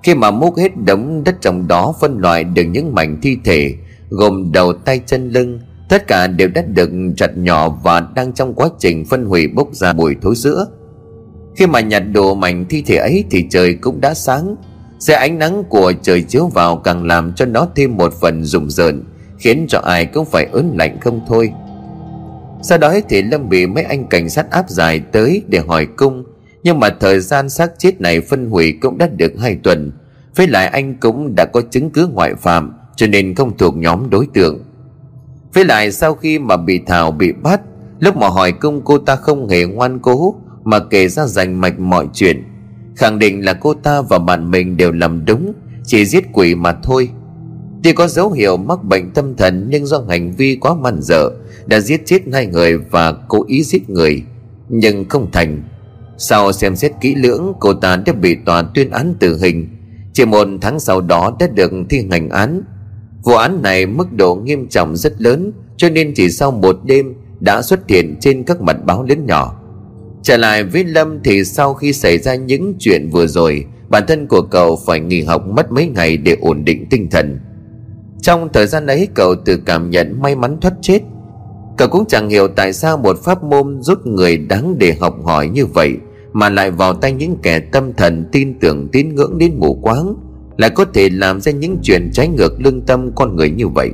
Khi mà múc hết đống đất trong đó, phân loại được những mảnh thi thể gồm đầu, tay, chân, lưng, tất cả đều đã được chặt nhỏ và đang trong quá trình phân hủy bốc ra mùi thối rữa. Khi mà nhặt đồ mảnh thi thể ấy thì trời cũng đã sáng. Xe ánh nắng của trời chiếu vào càng làm cho nó thêm một phần rùng rợn, khiến cho ai cũng phải ớn lạnh không thôi. Sau đó thì Lâm bị mấy anh cảnh sát áp giải tới để hỏi cung. Nhưng mà thời gian xác chết này phân hủy cũng đã được hai tuần. Với lại anh cũng đã có chứng cứ ngoại phạm, cho nên không thuộc nhóm đối tượng. Với lại sau khi mà bị Thảo bị bắt, lúc mà hỏi cung cô ta không hề ngoan cố mà kể ra rành mạch mọi chuyện, khẳng định là cô ta và bạn mình đều làm đúng, chỉ giết quỷ mà thôi. Tuy có dấu hiệu mắc bệnh tâm thần nhưng do hành vi quá man dợ đã giết chết hai người và cố ý giết người nhưng không thành. Sau xem xét kỹ lưỡng, cô ta đã bị tòa tuyên án tử hình. Chỉ một tháng sau đó đã được thi hành án. Vụ án này mức độ nghiêm trọng rất lớn, cho nên chỉ sau một đêm đã xuất hiện trên các mặt báo lớn nhỏ. Trở lại với Lâm thì sau khi xảy ra những chuyện vừa rồi, bản thân của cậu phải nghỉ học mất mấy ngày để ổn định tinh thần. Trong thời gian ấy cậu tự cảm nhận may mắn thoát chết. Cậu cũng chẳng hiểu tại sao một pháp môn giúp người đáng để học hỏi như vậy mà lại vào tay những kẻ tâm thần tin tưởng tín ngưỡng đến mù quáng, lại có thể làm ra những chuyện trái ngược lương tâm con người như vậy.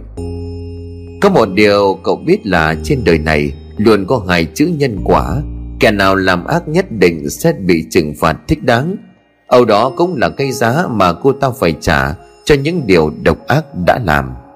Có một điều cậu biết là trên đời này luôn có hai chữ nhân quả. Kẻ nào làm ác nhất định sẽ bị trừng phạt thích đáng. Âu đó cũng là cái giá mà cô ta phải trả cho những điều độc ác đã làm.